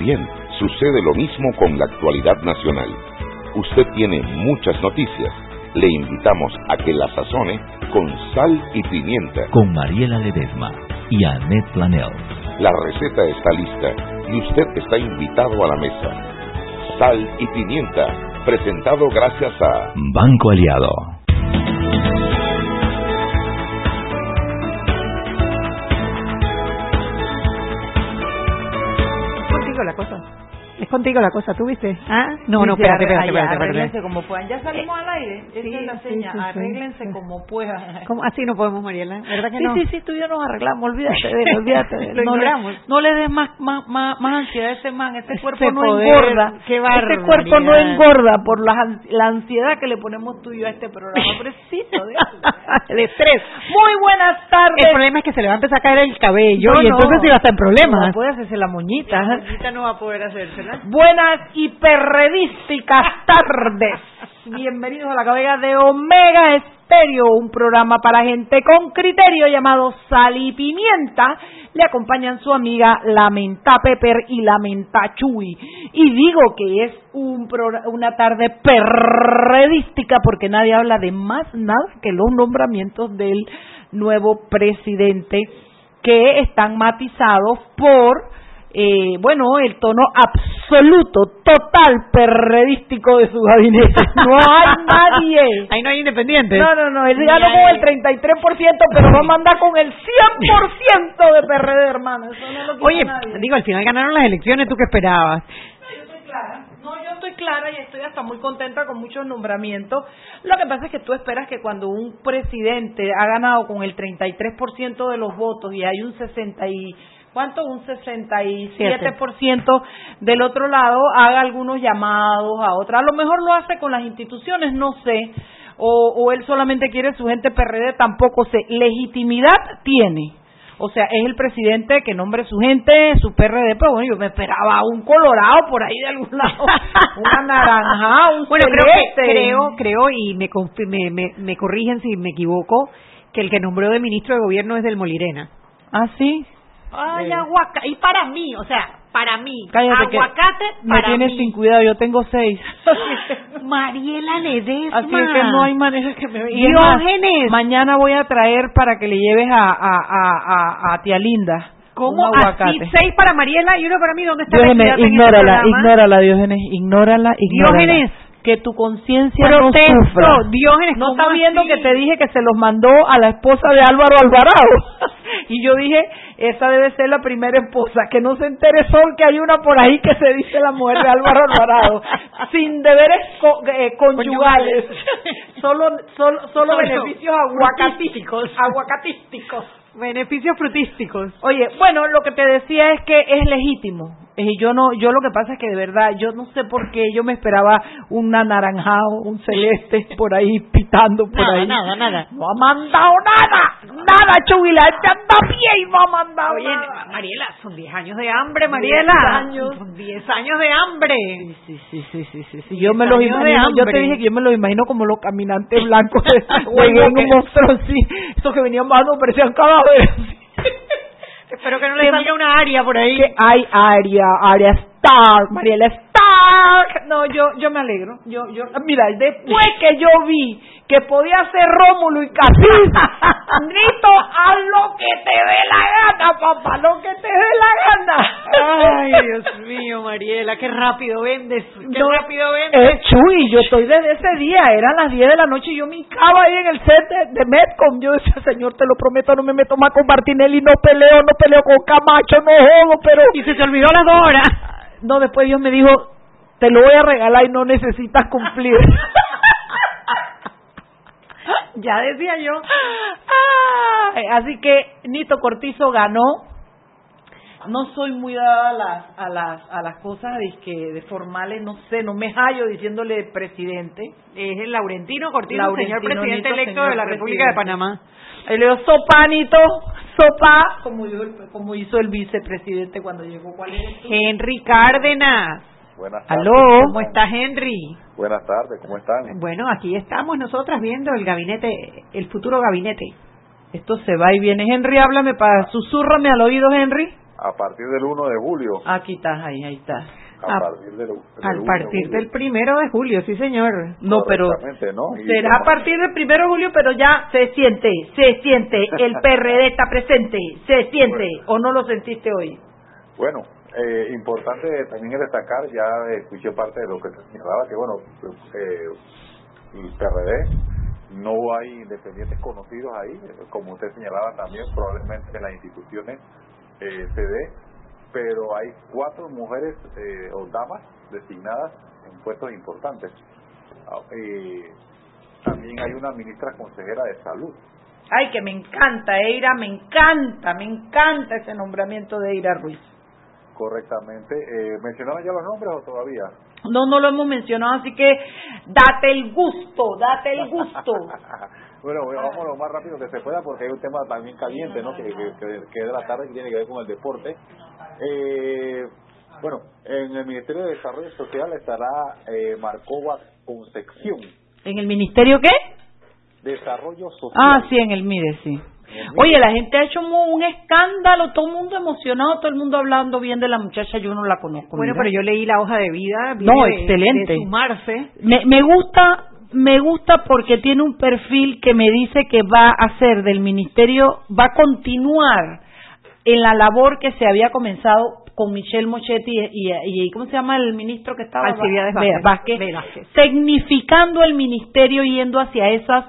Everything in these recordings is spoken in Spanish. bien, sucede lo mismo con la actualidad nacional. Usted tiene muchas noticias. Le invitamos a que las sazone con sal y pimienta. Con Mariela Ledezma y Annette Planell. La receta está lista y usted está invitado a la mesa. Sal y pimienta, presentado gracias a Banco Aliado. Contigo la cosa, ¿tú viste? ¿Ah? No, espérate. Arréglense como puedan. Ya salimos al aire. Esa es la seña. Sí, arréglense como puedan. ¿Cómo? Así no podemos, Mariela. ¿Verdad que no? Sí, tú y yo nos arreglamos. Olvídate de él. Lo ignoramos. No le des más ansiedad a ese man. Este cuerpo no engorda. Qué bárbaro. Este cuerpo no engorda por la ansiedad que le ponemos tú y yo a este programa. Preciso de eso. El estrés. Muy buenas tardes. El problema es que se le va a empezar a caer el cabello y entonces iba a estar en problemas. No puede hacerse la moñita. La moñita no va a poder hacerse. Buenas y perredísticas tardes. Bienvenidos a la cabeza de Omega Estéreo, un programa para gente con criterio llamado Sal y Pimienta. Le acompañan su amiga Lamenta Pepper y Lamenta Chuy. Y digo que es una tarde perredística porque nadie habla de más nada que los nombramientos del nuevo presidente, que están matizados por... el tono absoluto, total, perredístico de su gabinete. No hay nadie. Ahí no hay independientes. No, él ganó con el 33%, pero va a mandar con el 100% de PRD, hermano. Eso no lo... Oye, nadie. Digo, al final ganaron las elecciones, ¿tú qué esperabas? Yo estoy clara y estoy hasta muy contenta con muchos nombramientos. Lo que pasa es que tú esperas que cuando un presidente ha ganado con el 33% de los votos y hay un 67% del otro lado, haga algunos llamados a otra. A lo mejor lo hace con las instituciones, no sé, o él solamente quiere su gente PRD, tampoco sé. Legitimidad tiene, o sea, es el presidente que nombre su gente, su PRD, pero yo me esperaba un colorado por ahí de algún lado, una naranja, un celeste. Creo, y me corrigen si me equivoco, que el que nombró de ministro de gobierno es del Molirena. ¿Ah, sí? Ay, aguacate. Y para mí. Cállate, aguacate para mí. Me tienes sin cuidado, yo tengo 6. Mariela Ledezma. Así es que no hay manera que me vean. Diógenes. Mañana voy a traer para que le lleves a tía Linda. ¿Cómo aguacate? Así, 6 para Mariela y 1 para mí. ¿Dónde está Diógenes? Ignórala, Diógenes. Diógenes. Que tu conciencia no sufra. Diógenes, no está viendo que te dije que se los mandó a la esposa de Álvaro Alvarado. Y yo dije, esa debe ser la primera esposa. Que no se entere Sol que hay una por ahí que se dice la mujer de Álvaro Alvarado. Sin deberes conyugales. Solo beneficios aguacatísticos. Beneficios frutísticos. Oye, lo que te decía es que es legítimo. Yo lo que pasa es que de verdad, yo no sé por qué, yo me esperaba un anaranjado, un celeste por ahí, pitando por ahí. Nada. No ha mandado nada, Chubila, anda bien y no ha mandado. Oye, nada. Mariela, son 10 años de hambre, Mariela. 10 años de hambre. Sí. Yo me los imagino, yo te dije que yo me los imagino como los caminantes blancos de un monstruo así, esos que venían bajando, parecían cadáveres así. Espero que no le salga una Aria por ahí. Que hay Aria Stark, Mariela Stark. No, yo me alegro. Yo mira, después que yo vi que podía ser Rómulo y Casita, Nito, haz lo que te dé la gana, papá, lo que te dé la gana. Ay, Dios mío, Mariela, qué rápido vendes. Chuy, yo estoy desde ese día, eran las 10 de la noche y yo me hincaba ahí en el set de Medcom. Yo decía, señor, te lo prometo, no me meto más con Martinelli, no peleo con Camacho, no jodo, pero... Y se te olvidó las 2 horas. No, después Dios me dijo, te lo voy a regalar y no necesitas cumplir. Ya decía yo. Así que Nito Cortizo ganó. No soy muy dada a las cosas de formales, no sé, no me hallo diciéndole presidente. Es el Laurentino Cortizo, señor presidente electo de la República de Panamá. Le dio sopa, Nito, sopa, como hizo el vicepresidente cuando llegó. ¿Cuál es? Henry Cárdenas. Buenas tardes. Aló, ¿cómo estás, Henry? Buenas tardes, ¿cómo están? Bueno, aquí estamos nosotras viendo el gabinete, el futuro gabinete. Esto se va y viene. Henry, háblame, susurrame al oído, Henry. A partir del 1 de julio. Aquí está, ahí está. A partir del 1 de julio, sí señor. No, pero ¿no? Será a partir del 1 de julio, pero ya se siente, el PRD está presente, se siente, bueno. ¿O no lo sentiste hoy? Bueno, importante también es destacar, ya escuché parte de lo que señalaba, que bueno, el PRD... no hay independientes conocidos ahí, como usted señalaba también, probablemente en las instituciones se dé, pero hay 4 mujeres o damas designadas en puestos importantes. También hay una ministra consejera de salud. Ay, que me encanta, Eyra, me encanta ese nombramiento de Eyra Ruiz. Correctamente. ¿Mencionaron ya los nombres o todavía? No lo hemos mencionado, así que date el gusto. Bueno, vamos lo más rápido que se pueda porque hay un tema también caliente, ¿no? Que de la tarde que tiene que ver con el deporte. Bueno, en el Ministerio de Desarrollo Social estará Marcova Concepción. ¿En el Ministerio qué? Desarrollo Social. Ah, sí, en el MIDE, sí. Oye, la gente ha hecho un escándalo, todo el mundo emocionado, todo el mundo hablando bien de la muchacha, yo no la conozco. Bueno, mira. Pero yo leí la hoja de vida, no, excelente. De sumarse. Me gusta porque tiene un perfil que me dice que va a hacer del ministerio, va a continuar en la labor que se había comenzado con Michelle Mochetti y ¿cómo se llama el ministro que estaba? Alcibiades Vázquez. Tecnificando el ministerio, yendo hacia esos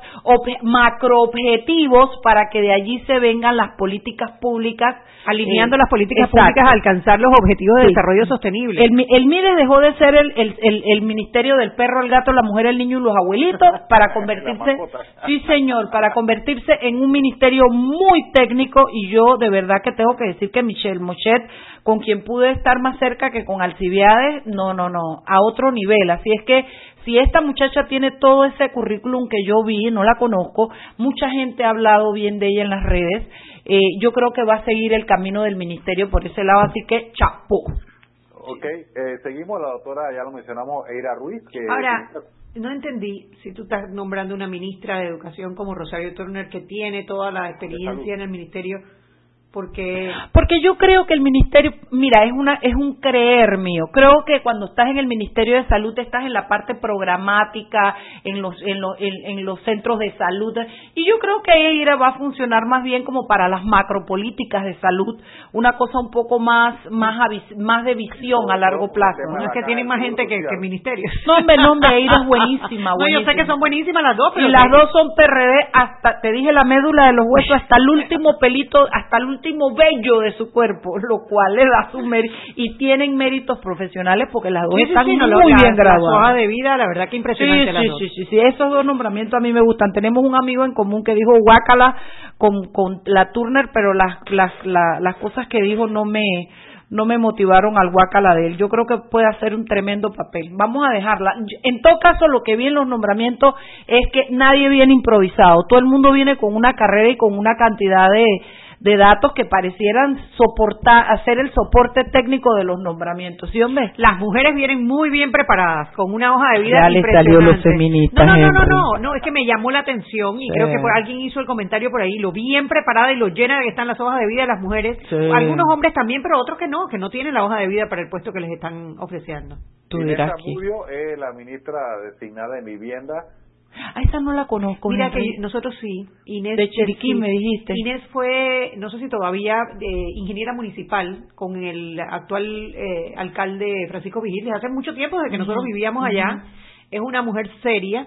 macroobjetivos para que de allí se vengan las políticas públicas. Alineando las políticas públicas a alcanzar los objetivos de desarrollo sostenible. El MIDES dejó de ser el ministerio del perro, el gato, la mujer, el niño y los abuelitos para convertirse, sí señor, para convertirse en un ministerio muy técnico y yo de verdad que tengo que decir que Michelle Mochetti, con quien pude estar más cerca que con Alcibiades, no, a otro nivel, así es que si esta muchacha tiene todo ese currículum que yo vi, no la conozco, mucha gente ha hablado bien de ella en las redes, yo creo que va a seguir el camino del ministerio por ese lado, así que chapó. Ok, seguimos, la doctora, ya lo mencionamos, Eyra Ruiz. Que ahora, no entendí si tú estás nombrando una ministra de Educación como Rosario Turner, que tiene toda la experiencia en el ministerio. Porque yo creo que el ministerio, mira, es un creer mío. Creo que cuando estás en el Ministerio de Salud estás en la parte programática, en los centros de salud, y yo creo que Eyra va a funcionar más bien como para las macropolíticas de salud, una cosa un poco más de visión a largo plazo. No es que tienen más gente que ministerios. No, Eyra es buenísima. No, yo sé que son buenísimas las dos, pero y las dos son PRD hasta, te dije, la médula de los huesos, hasta el último pelito, hasta el último vello de su cuerpo, lo cual le da su mérito, y tienen méritos profesionales porque las dos están muy bien graduadas. La hoja de vida, la verdad que impresionante. Sí, esos dos nombramientos a mí me gustan. Tenemos un amigo en común que dijo guácala con la Turner, pero las cosas que dijo no me motivaron al guácala de él. Yo creo que puede hacer un tremendo papel. Vamos a dejarla. En todo caso, lo que vi en los nombramientos es que nadie viene improvisado. Todo el mundo viene con una carrera y con una cantidad de datos que parecieran hacer el soporte técnico de los nombramientos. ¿Sí, hombre? Las mujeres vienen muy bien preparadas, con una hoja de vida ya impresionante. Ya les salió los feministas. No, es que me llamó la atención y sí. Creo que alguien hizo el comentario por ahí, lo bien preparada y lo llena que están las hojas de vida de las mujeres. Sí. Algunos hombres también, pero otros que no tienen la hoja de vida para el puesto que les están ofreciendo. Tú dirás que es la ministra designada en vivienda. Ah, esa no la conozco. Mira, Henry, que nosotros sí. Inés de Chiriquí, sí, me dijiste. Inés fue, no sé si todavía, ingeniera municipal con el actual alcalde Francisco Vigiles. Hace mucho tiempo desde que nosotros vivíamos allá. Es una mujer seria,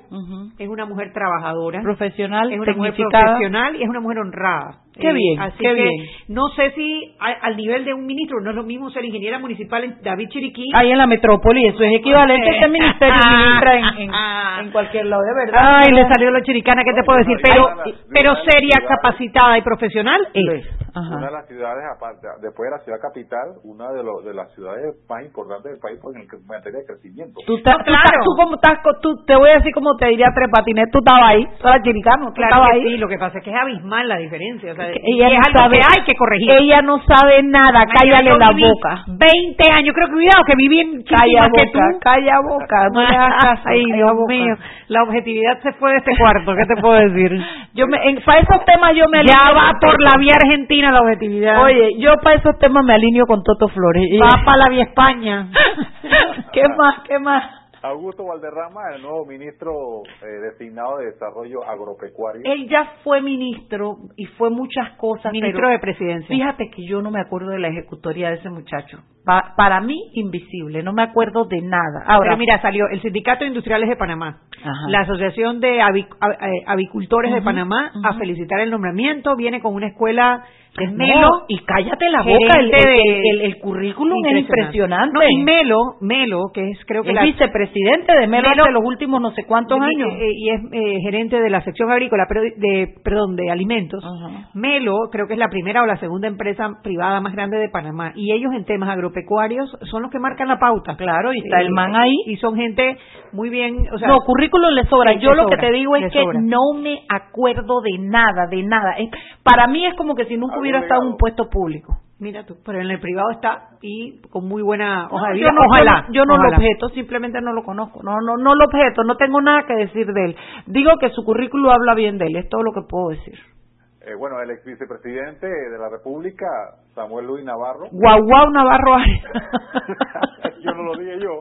es una mujer trabajadora, profesional, es una mujer profesional y es una mujer honrada. Qué bien, así qué que bien. No sé si al nivel de un ministro, no es lo mismo ser ingeniera municipal en David Chiriquí. Ahí en la metrópoli, eso es equivalente a este ministerio ministra en cualquier lado, de verdad. Ay, le salió la chiricana, ¿qué te puedo decir? Pero seria, capacitada y profesional es. Ajá. Una de las ciudades, aparte, después de la ciudad capital, una de las ciudades más importantes del país en materia de crecimiento. Tú te voy a decir como te diría Tres Patines, tú estabas ahí, tú estabas chiricano, tú estabas ahí. Sí, lo que pasa es que es abismal la diferencia, o sea, ella es no algo sabe, que hay que corregir. Ella no sabe nada, cállale la boca. 20 años, creo que cuidado, que viví en Calla boca, que tú. Calla boca, no le hagas caso. Ay, Dios mío, la objetividad se fue de este cuarto, ¿qué te puedo decir? Para esos temas yo me alineo. Ya va por la vía argentina la objetividad. Oye, yo para esos temas me alineo con Toto Flores. Va para la vía España. ¿Qué más? Augusto Valderrama, el nuevo ministro designado de Desarrollo Agropecuario. Él ya fue ministro y fue muchas cosas. Ministro de Presidencia. Fíjate que yo no me acuerdo de la ejecutoria de ese muchacho. Para mí, invisible. No me acuerdo de nada. Ahora, pero mira, salió el Sindicato de Industriales de Panamá, ajá, la Asociación de Avicultores de Panamá, a felicitar el nombramiento. Viene con una escuela... Es Melo, y cállate la boca, el currículum es impresionante. No, y Melo, que es creo que es vicepresidente de Melo hace los últimos no sé cuántos años. Y es gerente de la sección agrícola, pero de alimentos. Uh-huh. Melo creo que es la primera o la segunda empresa privada más grande de Panamá. Y ellos en temas agropecuarios son los que marcan la pauta. Claro, y está el man ahí. Y son gente muy bien... O sea, no, currículum les sobra. Yo lo que te digo es que no me acuerdo de nada, de nada. Para mí es como que si nunca hubiera estado en un puesto público. Mira tú, pero en el privado está y con muy buena hoja de vida. Yo no lo objeto, simplemente no lo conozco. No lo objeto, no tengo nada que decir de él. Digo que su currículo habla bien de él, es todo lo que puedo decir. Bueno, el ex vicepresidente de la República, Samuel Luis Navarro. Guau Navarro Arias. Yo no lo dije yo.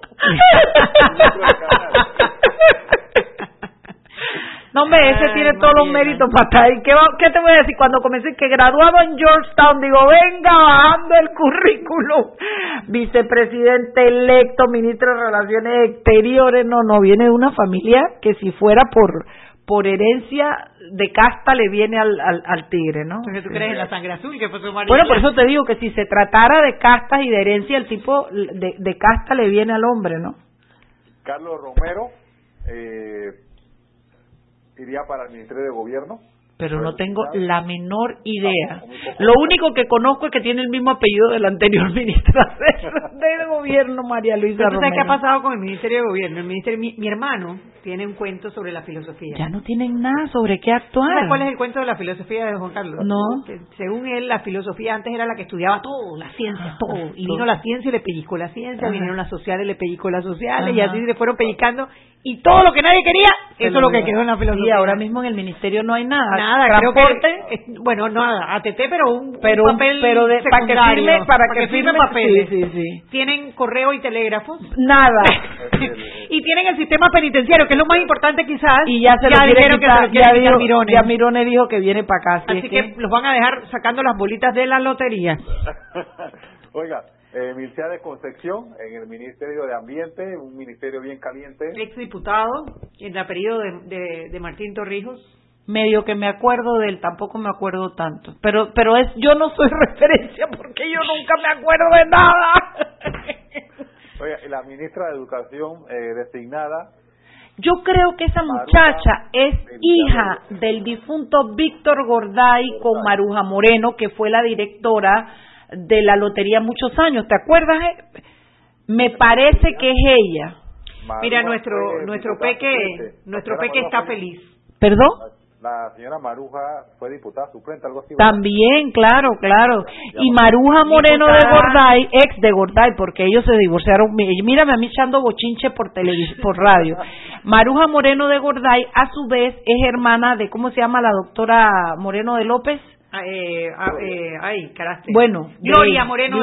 No, hombre, ese tiene todos los méritos para estar ahí. ¿Qué te voy a decir? Cuando comencé que graduado en Georgetown, digo, venga, bajando el currículum. Vicepresidente electo, ministro de Relaciones Exteriores. No, viene de una familia que si fuera por herencia de casta le viene al tigre, ¿no? Entonces, ¿tú crees en la sangre azul que fue su marido? Bueno, por eso te digo que si se tratara de castas y de herencia, el tipo de casta le viene al hombre, ¿no? Carlos Romero, iría para el Ministerio de Gobierno. Pero no tengo la menor idea. Lo único que conozco es que tiene el mismo apellido de la anterior ministra del Gobierno, María Luisa Romero. ¿Sabes qué ha pasado con el Ministerio de Gobierno? Mi hermano tiene un cuento sobre la filosofía. Ya no tienen nada sobre qué actuar. ¿Sabes cuál es el cuento de la filosofía de Juan Carlos? No. Que, según él, la filosofía antes era la que estudiaba todo, la ciencia, todo. Y vino la ciencia y le pellizcó la ciencia, vinieron las sociales y le pellizcó las sociales, y así le fueron pellizcando. Y todo lo que nadie quería, eso es lo que quedó en la filosofía. Y ahora mismo en el Ministerio no hay nada. Creo que bueno, nada, ATT, pero un papel secundario, para que firme papeles. Sí. Tienen correo y telégrafos, nada. Y tienen el sistema penitenciario, que es lo más importante quizás. Y ya se lo dijeron que ya Mirones dijo que viene para acá. Así que los van a dejar sacando las bolitas de la lotería. Oiga, Mircea de Concepción en el Ministerio de Ambiente, un ministerio bien caliente. Exdiputado en el periodo de Martín Torrijos. Medio que me acuerdo de él, tampoco me acuerdo tanto, pero es, yo no soy referencia porque yo nunca me acuerdo de nada. Oye, la ministra de Educación designada, yo creo que esa muchacha es hija del difunto Víctor Gorday con Maruja Moreno, que fue la directora de la lotería muchos años, ¿te acuerdas? Me parece que es ella. Mira, nuestro peque está feliz. ¿Perdón? La señora Maruja fue diputada suplente, algo así. También, claro. Y Maruja Moreno de Gorday, ex de Gorday, porque ellos se divorciaron. Mírame a mí echando bochinche por radio. Maruja Moreno de Gorday, a su vez, es hermana de, ¿cómo se llama la doctora Moreno de López? Gloria Moreno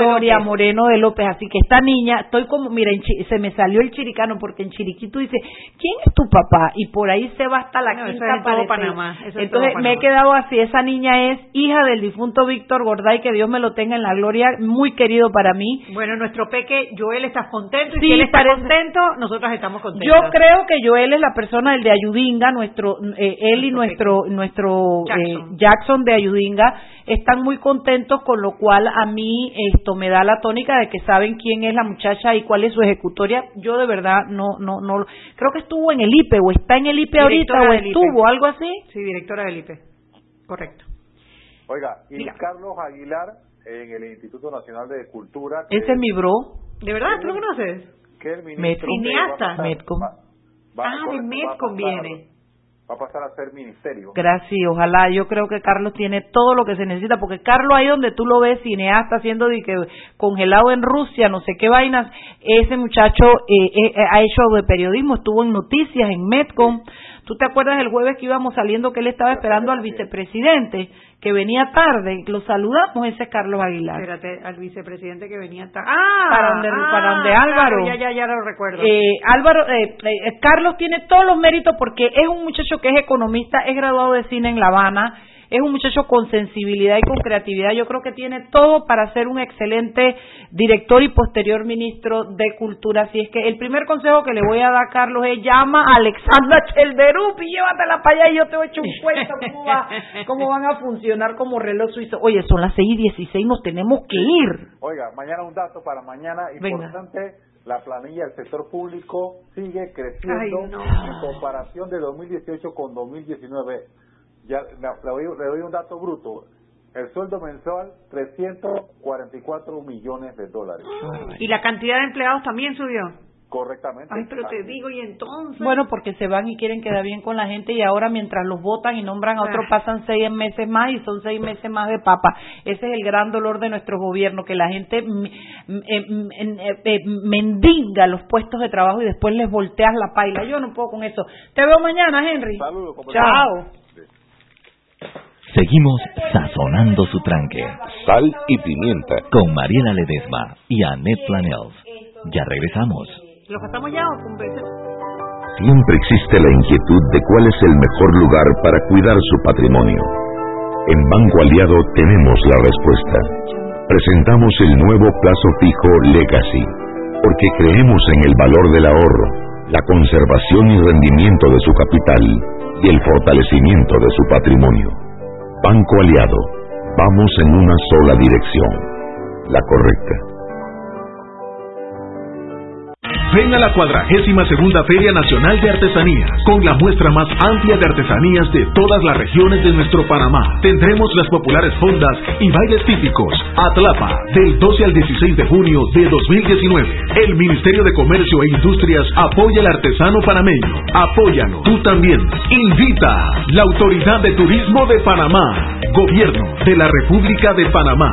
de López. Así que esta niña, estoy como, mira, se me salió el chiricano, porque en Chiriquí tú dices, ¿quién es tu papá? Y por ahí se va hasta la quinta para Panamá. Entonces me he quedado así, esa niña es hija del difunto Víctor Gorday, que Dios me lo tenga en la gloria, muy querido para mí. Bueno, nuestro peque, Joel, ¿estás contento? Sí, y si él está contento, nosotros estamos contentos. Yo creo que Joel es la persona, el de Ayudinga, nuestro Jackson de Ayudinga, están muy contentos, con lo cual a mí esto me da la tónica de que saben quién es la muchacha y cuál es su ejecutoria. Yo de verdad no creo que estuvo en el IPE o está en el IPE directora ahorita o estuvo, algo así. Sí, directora del IPE, correcto. Oiga, y diga. Carlos Aguilar en el Instituto Nacional de Cultura. Ese es mi bro. ¿De verdad? ¿Tú lo conoces? Que el ministro Medcom. Medcom viene. va a pasar a ser ministerio. Gracias, ojalá. Yo creo que Carlos tiene todo lo que se necesita, porque Carlos, ahí donde tú lo ves, cineasta haciendo de que congelado en Rusia, no sé qué vainas, ese muchacho ha hecho de periodismo, estuvo en noticias, en Medcom. ¿Tú te acuerdas el jueves que íbamos saliendo que él estaba esperando al vicepresidente, que venía tarde? Lo saludamos, ese es Carlos Aguilar. Espérate, al vicepresidente que venía tarde. ¡Ah! Para donde Álvaro. Claro, ya lo recuerdo. Carlos tiene todos los méritos porque es un muchacho que es economista, es graduado de cine en La Habana, es un muchacho con sensibilidad y con creatividad. Yo creo que tiene todo para ser un excelente director y posterior ministro de Cultura. Así es que el primer consejo que le voy a dar, Carlos, es: llama a Alexandra Chelderup y llévatela para allá y yo te voy a echar un cuento cómo van a funcionar como reloj suizo. Oye, son las 6:16, nos tenemos que ir. Oiga, mañana un dato para mañana importante. Venga. La planilla del sector público sigue creciendo. Ay, no. En comparación de 2018 con 2019. Ya le doy un dato bruto. El sueldo mensual, $344 millones. ¿Y la cantidad de empleados también subió? Correctamente. Ay, pero te digo, ¿y entonces? Bueno, porque se van y quieren quedar bien con la gente, y ahora mientras los votan y nombran a otros pasan 6 meses más, y son 6 meses más de papa. Ese es el gran dolor de nuestro gobierno, que la gente mendiga los puestos de trabajo y después les volteas la paila. Yo no puedo con eso. Te veo mañana, Henry. Saludos. Chao. Seguimos sazonando su tranque. Sal y pimienta. Con Mariela Ledezma y Annette Planell. Ya regresamos. ¿Los estamos ya o con veces? Siempre existe la inquietud de cuál es el mejor lugar para cuidar su patrimonio. En Banco Aliado tenemos la respuesta. Presentamos el nuevo plazo fijo Legacy, porque creemos en el valor del ahorro, la conservación y rendimiento de su capital y el fortalecimiento de su patrimonio. Banco Aliado, vamos en una sola dirección, la correcta. Ven a la 42ª Feria Nacional de Artesanías, con la muestra más amplia de artesanías de todas las regiones de nuestro Panamá. Tendremos las populares fondas y bailes típicos. Atlapa, del 12 al 16 de junio de 2019. El Ministerio de Comercio e Industrias apoya al artesano panameño. Apóyalo, tú también. Invita la Autoridad de Turismo de Panamá, Gobierno de la República de Panamá.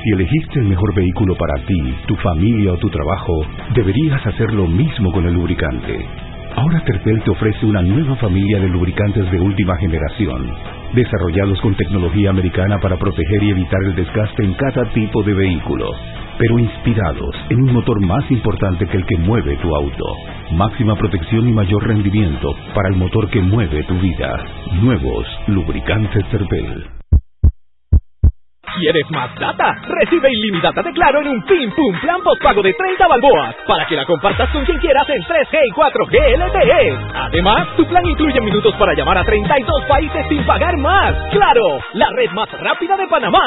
Si elegiste el mejor vehículo para ti, tu familia o tu trabajo, deberías hacer lo mismo con el lubricante. Ahora Terpel te ofrece una nueva familia de lubricantes de última generación, desarrollados con tecnología americana para proteger y evitar el desgaste en cada tipo de vehículo, pero inspirados en un motor más importante que el que mueve tu auto. Máxima protección y mayor rendimiento para el motor que mueve tu vida. Nuevos lubricantes Terpel. ¿Quieres más data? Recibe ilimitada de Claro en un Pim Pum Plan postpago de 30 balboas para que la compartas con quien quieras en 3G y 4G LTE. Además, tu plan incluye minutos para llamar a 32 países sin pagar más. ¡Claro! La red más rápida de Panamá.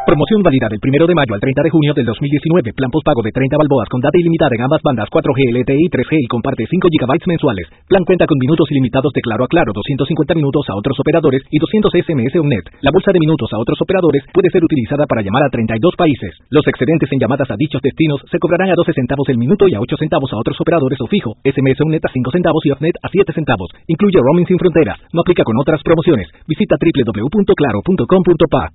Promoción válida del 1 de mayo al 30 de junio del 2019. Plan postpago de 30 balboas con data ilimitada en ambas bandas 4G LTE y 3G y comparte 5 GB mensuales. Plan cuenta con minutos ilimitados de Claro a Claro, 250 minutos a otros operadores y 200 SMS Omnet. La bolsa de minutos a otros operadores puede ser utilizada para llamar a 32 países. Los excedentes en llamadas a dichos destinos se cobrarán a 12 centavos el minuto y a 8 centavos a otros operadores o fijo. SMS Omnet a 5 centavos y Offnet a 7 centavos. Incluye roaming sin fronteras. No aplica con otras promociones. Visita www.claro.com.pa.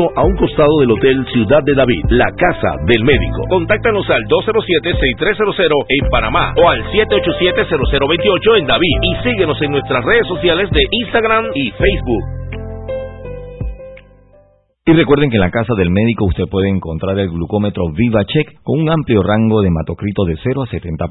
a un costado del Hotel Ciudad de David. La Casa del Médico. Contáctanos al 207-6300 en Panamá o al 787-0028 en David, y síguenos en nuestras redes sociales de Instagram y Facebook. Y recuerden que en la Casa del Médico usted puede encontrar el glucómetro VivaCheck con un amplio rango de hematocrito de 0 a 70%,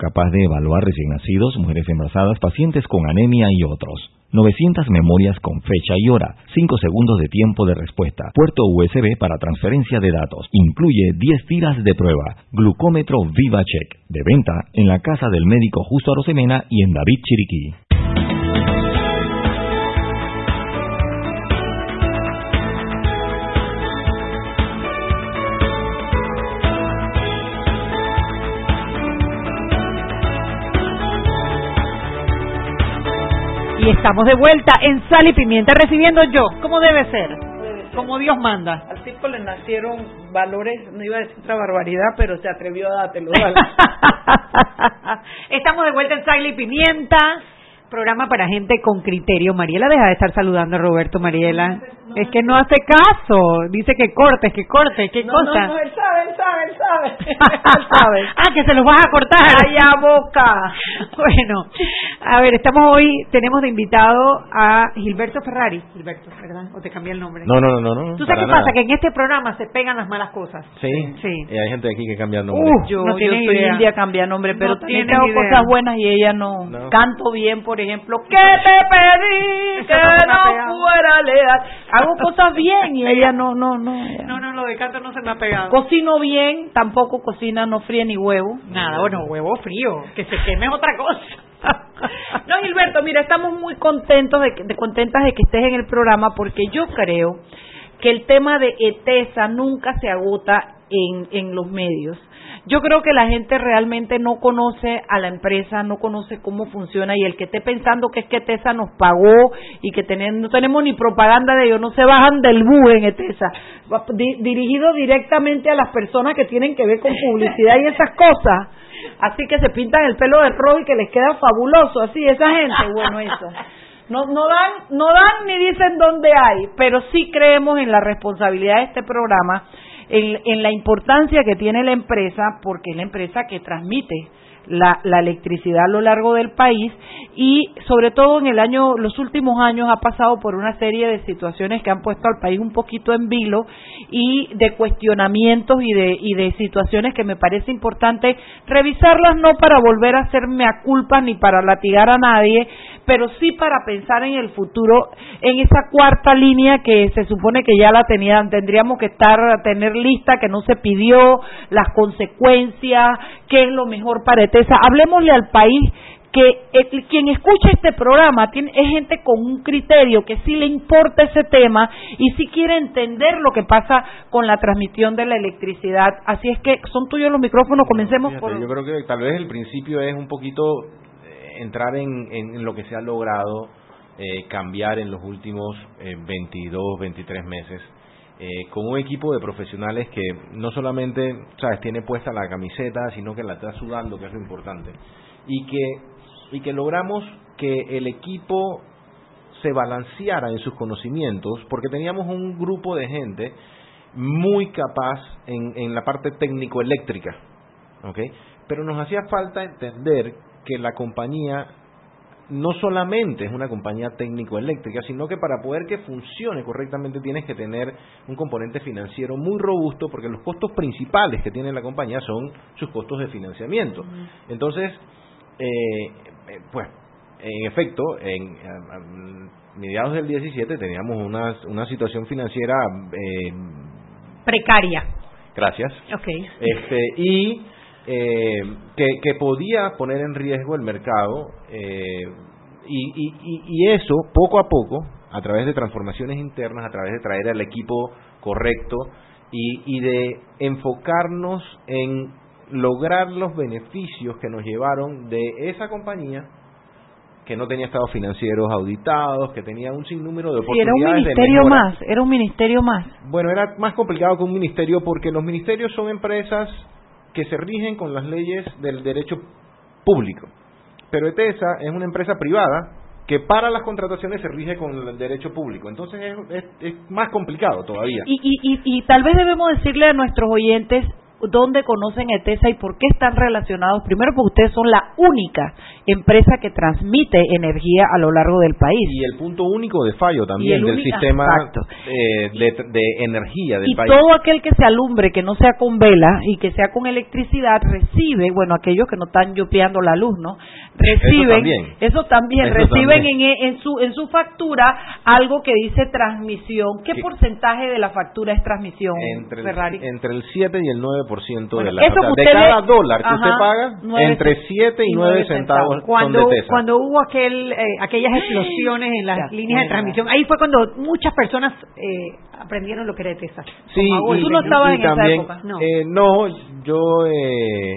capaz de evaluar recién nacidos, mujeres embarazadas, pacientes con anemia y otros. 900 memorias con fecha y hora, 5 segundos de tiempo de respuesta, puerto USB para transferencia de datos, incluye 10 tiras de prueba. Glucómetro VivaCheck, de venta en la Casa del Médico Justo Arosemena y en David Chiriquí. Y estamos de vuelta en Sal y Pimienta, recibiendo yo, como debe ser, como Dios manda. Al tipo le nacieron valores, no iba a decir otra barbaridad, pero se atrevió a dártelo. Estamos de vuelta en Sal y Pimienta, programa para gente con criterio. Mariela, deja de estar saludando a Roberto, Mariela. Es que no hace caso, dice que cortes, ¿qué cosa? No, él sabe. Él sabe. Ah, que se los vas a cortar. ¡Ay, a boca! Bueno, a ver, tenemos de invitado a Gilberto Ferrari. Gilberto, ¿verdad? ¿O te cambié el nombre? No. ¿Tú sabes qué pasa? Que en este programa se pegan las malas cosas. Sí. Y hay gente aquí que cambia el nombre. Yo estoy un día cambia nombre, pero no tiene cosas buenas y ella no. Canto bien, por ejemplo. ¿Qué te pedí? Que no fuera leal. Hago cosas bien y ella no. No, lo de canto no se me ha pegado. Cocino bien, tampoco cocina, no fríe ni huevo. Nada, bueno, huevo frío, que se queme es otra cosa. No, Gilberto, mira, estamos muy contentos contentas de que estés en el programa, porque yo creo que el tema de ETESA nunca se agota en los medios. Yo creo que la gente realmente no conoce a la empresa, no conoce cómo funciona, y el que esté pensando que es que ETESA nos pagó y que no tenemos ni propaganda de ellos, no se bajan del bus en ETESA, dirigido directamente a las personas que tienen que ver con publicidad y esas cosas, así que se pintan el pelo de rojo y que les queda fabuloso, así, esa gente, bueno, eso. No dan ni dicen dónde hay, pero sí creemos en la responsabilidad de este programa, en la importancia que tiene la empresa, porque es la empresa que transmite la electricidad a lo largo del país, y sobre todo los últimos años ha pasado por una serie de situaciones que han puesto al país un poquito en vilo, y de cuestionamientos y de situaciones que me parece importante revisarlas, no para volver a hacerme a culpa ni para latigar a nadie, pero sí para pensar en el futuro, en esa cuarta línea que se supone que ya la tendríamos que tener lista, que no se pidió, las consecuencias, qué es lo mejor para ETESA. Hablemosle al país, que quien escucha este programa es gente con un criterio, que sí le importa ese tema y sí quiere entender lo que pasa con la transmisión de la electricidad. Así es que son tuyos los micrófonos, comencemos. Fíjate, por... Yo creo que tal vez el principio es un poquito entrar en lo que se ha logrado cambiar en los últimos 22, 23 meses. Con un equipo de profesionales que no solamente, sabes, tiene puesta la camiseta, sino que la está sudando, que es lo importante, y que logramos que el equipo se balanceara en sus conocimientos, porque teníamos un grupo de gente muy capaz en la parte técnico-eléctrica, ¿okay? Pero nos hacía falta entender que la compañía no solamente es una compañía técnico-eléctrica, sino que para poder que funcione correctamente tienes que tener un componente financiero muy robusto, porque los costos principales que tiene la compañía son sus costos de financiamiento. Entonces, pues, en efecto, a mediados del 2017 teníamos una situación financiera... precaria. Gracias. Okay. Que podía poner en riesgo el mercado, y eso poco a poco, a través de transformaciones internas, a través de traer al equipo correcto y de enfocarnos en lograr los beneficios que nos llevaron de esa compañía que no tenía estados financieros auditados, que tenía un sinnúmero de oportunidades. Sí, era un ministerio más. Bueno, era más complicado que un ministerio, porque los ministerios son empresas que se rigen con las leyes del derecho público. Pero ETESA es una empresa privada que para las contrataciones se rige con el derecho público. Entonces es más complicado todavía. Y tal vez debemos decirle a nuestros oyentes dónde conocen ETESA y por qué están relacionados. Primero, porque ustedes son la única empresa que transmite energía a lo largo del país. Y el punto único de fallo también del sistema de energía del país. Y todo aquel que se alumbre, que no sea con vela y que sea con electricidad, recibe, bueno, aquellos que no están yopeando la luz, ¿no? Reciben en su factura algo que dice transmisión. ¿Qué porcentaje de la factura es transmisión, Ferrari? Entre el 7 y el 9%. Bueno, de cada dólar que usted paga, 9, entre 7 y 9 centavos son de ETESA. Cuando hubo aquellas explosiones en las líneas de transmisión, ahí fue cuando muchas personas aprendieron lo que era ETESA. Sí, y tú no estabas en esa época. No, yo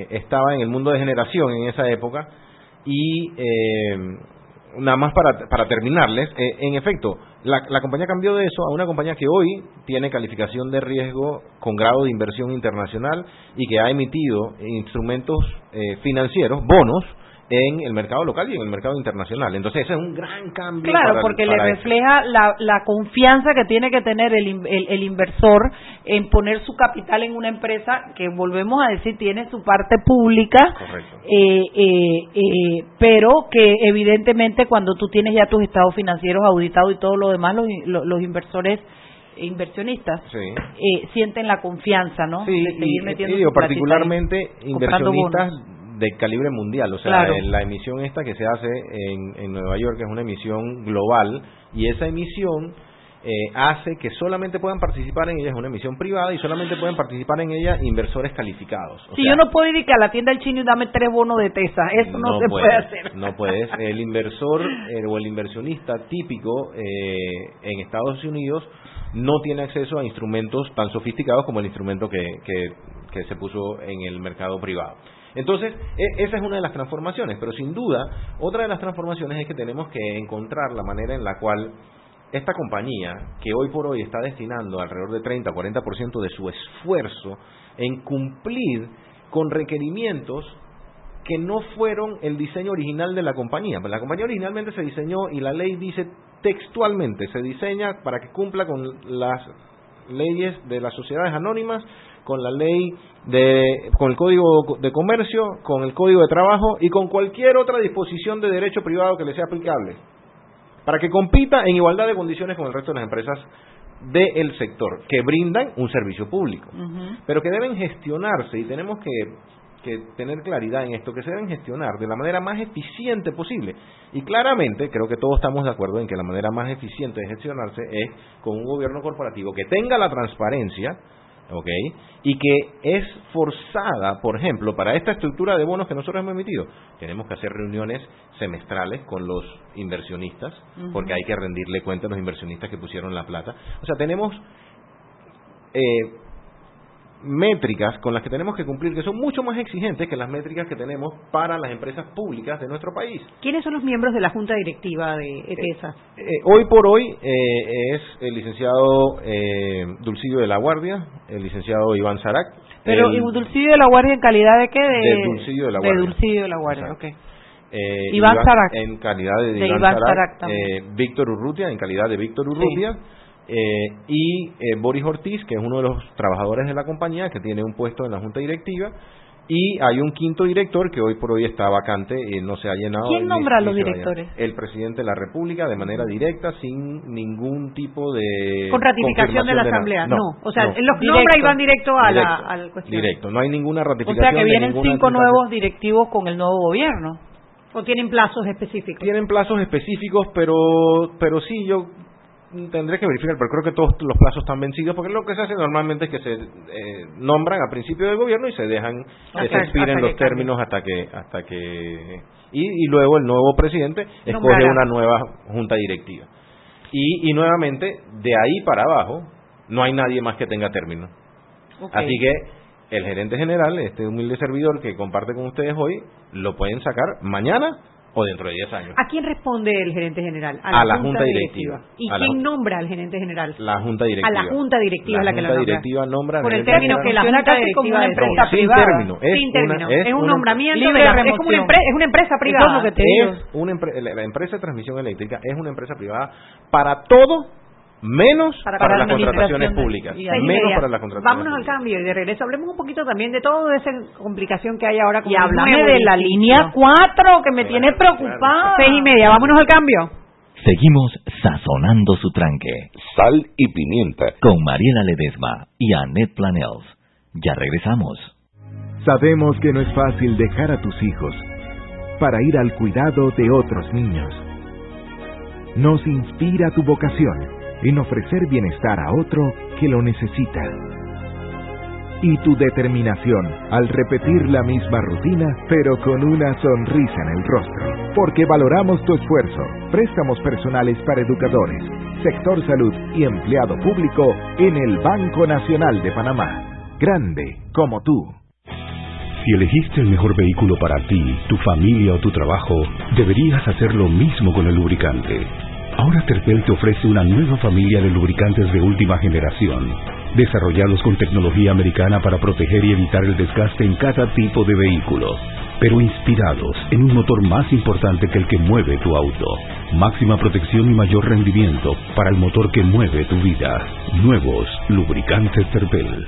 estaba en el mundo de generación en esa época y nada más para terminarles, en efecto, la compañía cambió de eso a una compañía que hoy tiene calificación de riesgo con grado de inversión internacional y que ha emitido instrumentos financieros, bonos, en el mercado local y en el mercado internacional. Entonces, ese es un gran cambio. Claro, porque le refleja la confianza que tiene que tener el inversor en poner su capital en una empresa que, volvemos a decir, tiene su parte pública, pero que evidentemente cuando tú tienes ya tus estados financieros auditados y todo lo demás, los inversionistas sienten la confianza, ¿no? Sí, de seguir metiendo su particularmente inversionistas de calibre mundial, o sea, claro. La emisión esta que se hace en Nueva York es una emisión global y esa emisión hace que solamente puedan participar en ella, es una emisión privada y solamente pueden participar en ella inversores calificados. Yo no puedo ir a la tienda del chino y dame 3 bonos de ETESA, eso no se puede hacer. No puedes, el inversor o el inversionista típico en Estados Unidos no tiene acceso a instrumentos tan sofisticados como el instrumento que se puso en el mercado privado. Entonces, esa es una de las transformaciones, pero sin duda, otra de las transformaciones es que tenemos que encontrar la manera en la cual esta compañía, que hoy por hoy está destinando alrededor de 30 o 40% de su esfuerzo en cumplir con requerimientos que no fueron el diseño original de la compañía. La compañía originalmente se diseñó, y la ley dice textualmente, se diseña para que cumpla con las leyes de las sociedades anónimas, con la ley con el Código de Comercio, con el Código de Trabajo y con cualquier otra disposición de derecho privado que le sea aplicable, para que compita en igualdad de condiciones con el resto de las empresas del sector, que brindan un servicio público, pero que deben gestionarse, y tenemos que tener claridad en esto, que se deben gestionar de la manera más eficiente posible. Y claramente, creo que todos estamos de acuerdo en que la manera más eficiente de gestionarse es con un gobierno corporativo que tenga la transparencia, ¿okay? Y que es forzada, por ejemplo, para esta estructura de bonos que nosotros hemos emitido, tenemos que hacer reuniones semestrales con los inversionistas, porque hay que rendirle cuenta a los inversionistas que pusieron la plata. O sea, tenemos métricas con las que tenemos que cumplir, que son mucho más exigentes que las métricas que tenemos para las empresas públicas de nuestro país. ¿Quiénes son los miembros de la Junta Directiva de ETESA? Hoy por hoy es el licenciado Dulcidio de la Guardia, el licenciado Iván Zarac. ¿Pero Dulcidio de la Guardia en calidad de qué? De Dulcidio de la Guardia. De Dulcidio de la Guardia, okay. Iván Zarac. En calidad de Iván Zarac. Víctor Urrutia, en calidad de Víctor Urrutia. Sí. Y Boris Ortiz, que es uno de los trabajadores de la compañía, que tiene un puesto en la Junta Directiva, y hay un quinto director que hoy por hoy está vacante y no se ha llenado. ¿Quién nombra a los directores? El presidente de la República, de manera directa, sin ningún tipo de... ¿Con ratificación de la Asamblea? No. O sea, los nombra y van directo a la cuestión. Directo, no hay ninguna ratificación. O sea, que vienen 5 nuevos directivos con el nuevo gobierno. ¿O tienen plazos específicos? Tienen plazos específicos, pero sí, yo... tendré que verificar, pero creo que todos los plazos están vencidos, porque lo que se hace normalmente es que se nombran a principio del gobierno y se dejan que se expiren los términos hasta que y luego el nuevo presidente escoge una nueva junta directiva y nuevamente de ahí para abajo no hay nadie más que tenga término. Así que el gerente general, este humilde servidor que comparte con ustedes hoy, lo pueden sacar mañana o dentro de 10 años. ¿A quién responde el gerente general? A la Junta Directiva. ¿Y quién nombra al gerente general? La Junta Directiva. A la Junta Directiva la que lo nombra. Por el término que la Junta Directiva es una empresa privada. Sin término. Es un nombramiento libre de remoción. Es una empresa privada. La empresa de transmisión eléctrica es una empresa privada para todo menos para las contrataciones públicas. Menos para las contrataciones. Vámonos al cambio y de regreso hablemos un poquito también de toda esa complicación que hay ahora. Con y háblame de la línea 4 que me tiene preocupada. 6:30, vámonos al cambio. Seguimos sazonando su tranque. Sal y pimienta. Con Mariela Ledezma y Annette Planell. Ya regresamos. Sabemos que no es fácil dejar a tus hijos para ir al cuidado de otros niños. Nos inspira tu vocación en ofrecer bienestar a otro que lo necesita. Y tu determinación al repetir la misma rutina, pero con una sonrisa en el rostro. Porque valoramos tu esfuerzo. Préstamos personales para educadores, sector salud y empleado público en el Banco Nacional de Panamá. Grande como tú. Si elegiste el mejor vehículo para ti, tu familia o tu trabajo, deberías hacer lo mismo con el lubricante. Ahora Terpel te ofrece una nueva familia de lubricantes de última generación, desarrollados con tecnología americana para proteger y evitar el desgaste en cada tipo de vehículo, pero inspirados en un motor más importante que el que mueve tu auto. Máxima protección y mayor rendimiento para el motor que mueve tu vida. Nuevos lubricantes Terpel.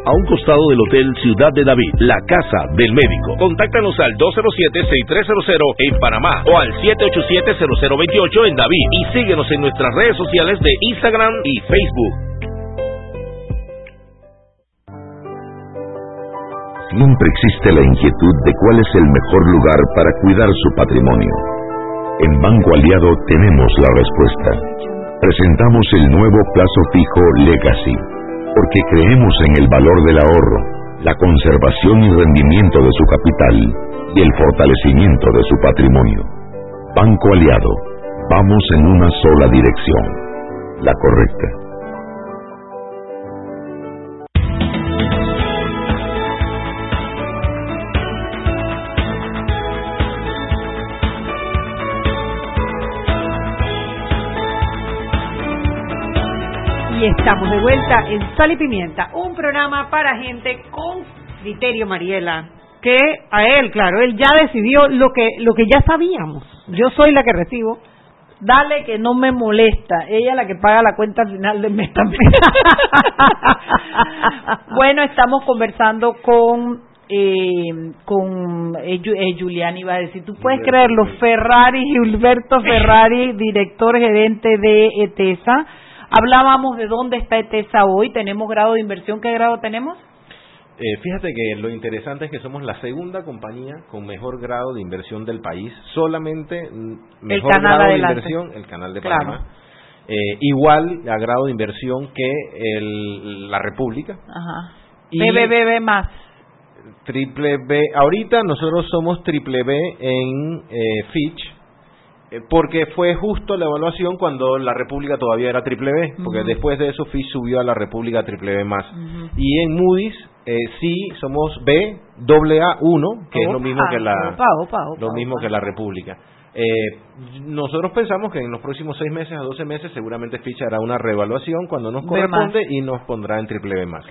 a un costado del Hotel Ciudad de David. La Casa del Médico. Contáctanos al 207-6300 en Panamá o al 787-0028 en David y síguenos en nuestras redes sociales de Instagram y Facebook. Siempre existe la inquietud de cuál es el mejor lugar para cuidar su patrimonio. En Banco Aliado tenemos la respuesta. Presentamos el nuevo plazo fijo Legacy, porque creemos en el valor del ahorro, la conservación y rendimiento de su capital y el fortalecimiento de su patrimonio. Banco Aliado, vamos en una sola dirección, la correcta. Y estamos de vuelta en Sal y Pimienta, un programa para gente con criterio, Mariela. Que a él, claro, él ya decidió lo que ya sabíamos. Yo soy la que recibo. Dale que no me molesta. Ella es la que paga la cuenta al final del mes también. Bueno, estamos conversando con Julián, iba a decir, tú puedes creerlo, Ferrari, Gilberto Ferrari, director gerente de ETESA. Hablábamos de dónde está ETESA hoy, tenemos grado de inversión, ¿qué grado tenemos? Fíjate que lo interesante es que somos la segunda compañía con mejor grado de inversión del país, solamente mejor grado de inversión, el Canal de Panamá, claro. Igual a grado de inversión que la República. Ajá. BBB más. Triple B, ahorita nosotros somos triple B en Fitch, porque fue justo la evaluación cuando la República todavía era triple B, porque después de eso Fitch subió a la República a triple B más. Y en Moody's sí somos B doble A1, que es lo mismo que la República. Nosotros pensamos que en los próximos 6 meses a 12 meses seguramente Fitch hará una reevaluación cuando nos corresponde y nos pondrá en triple B más.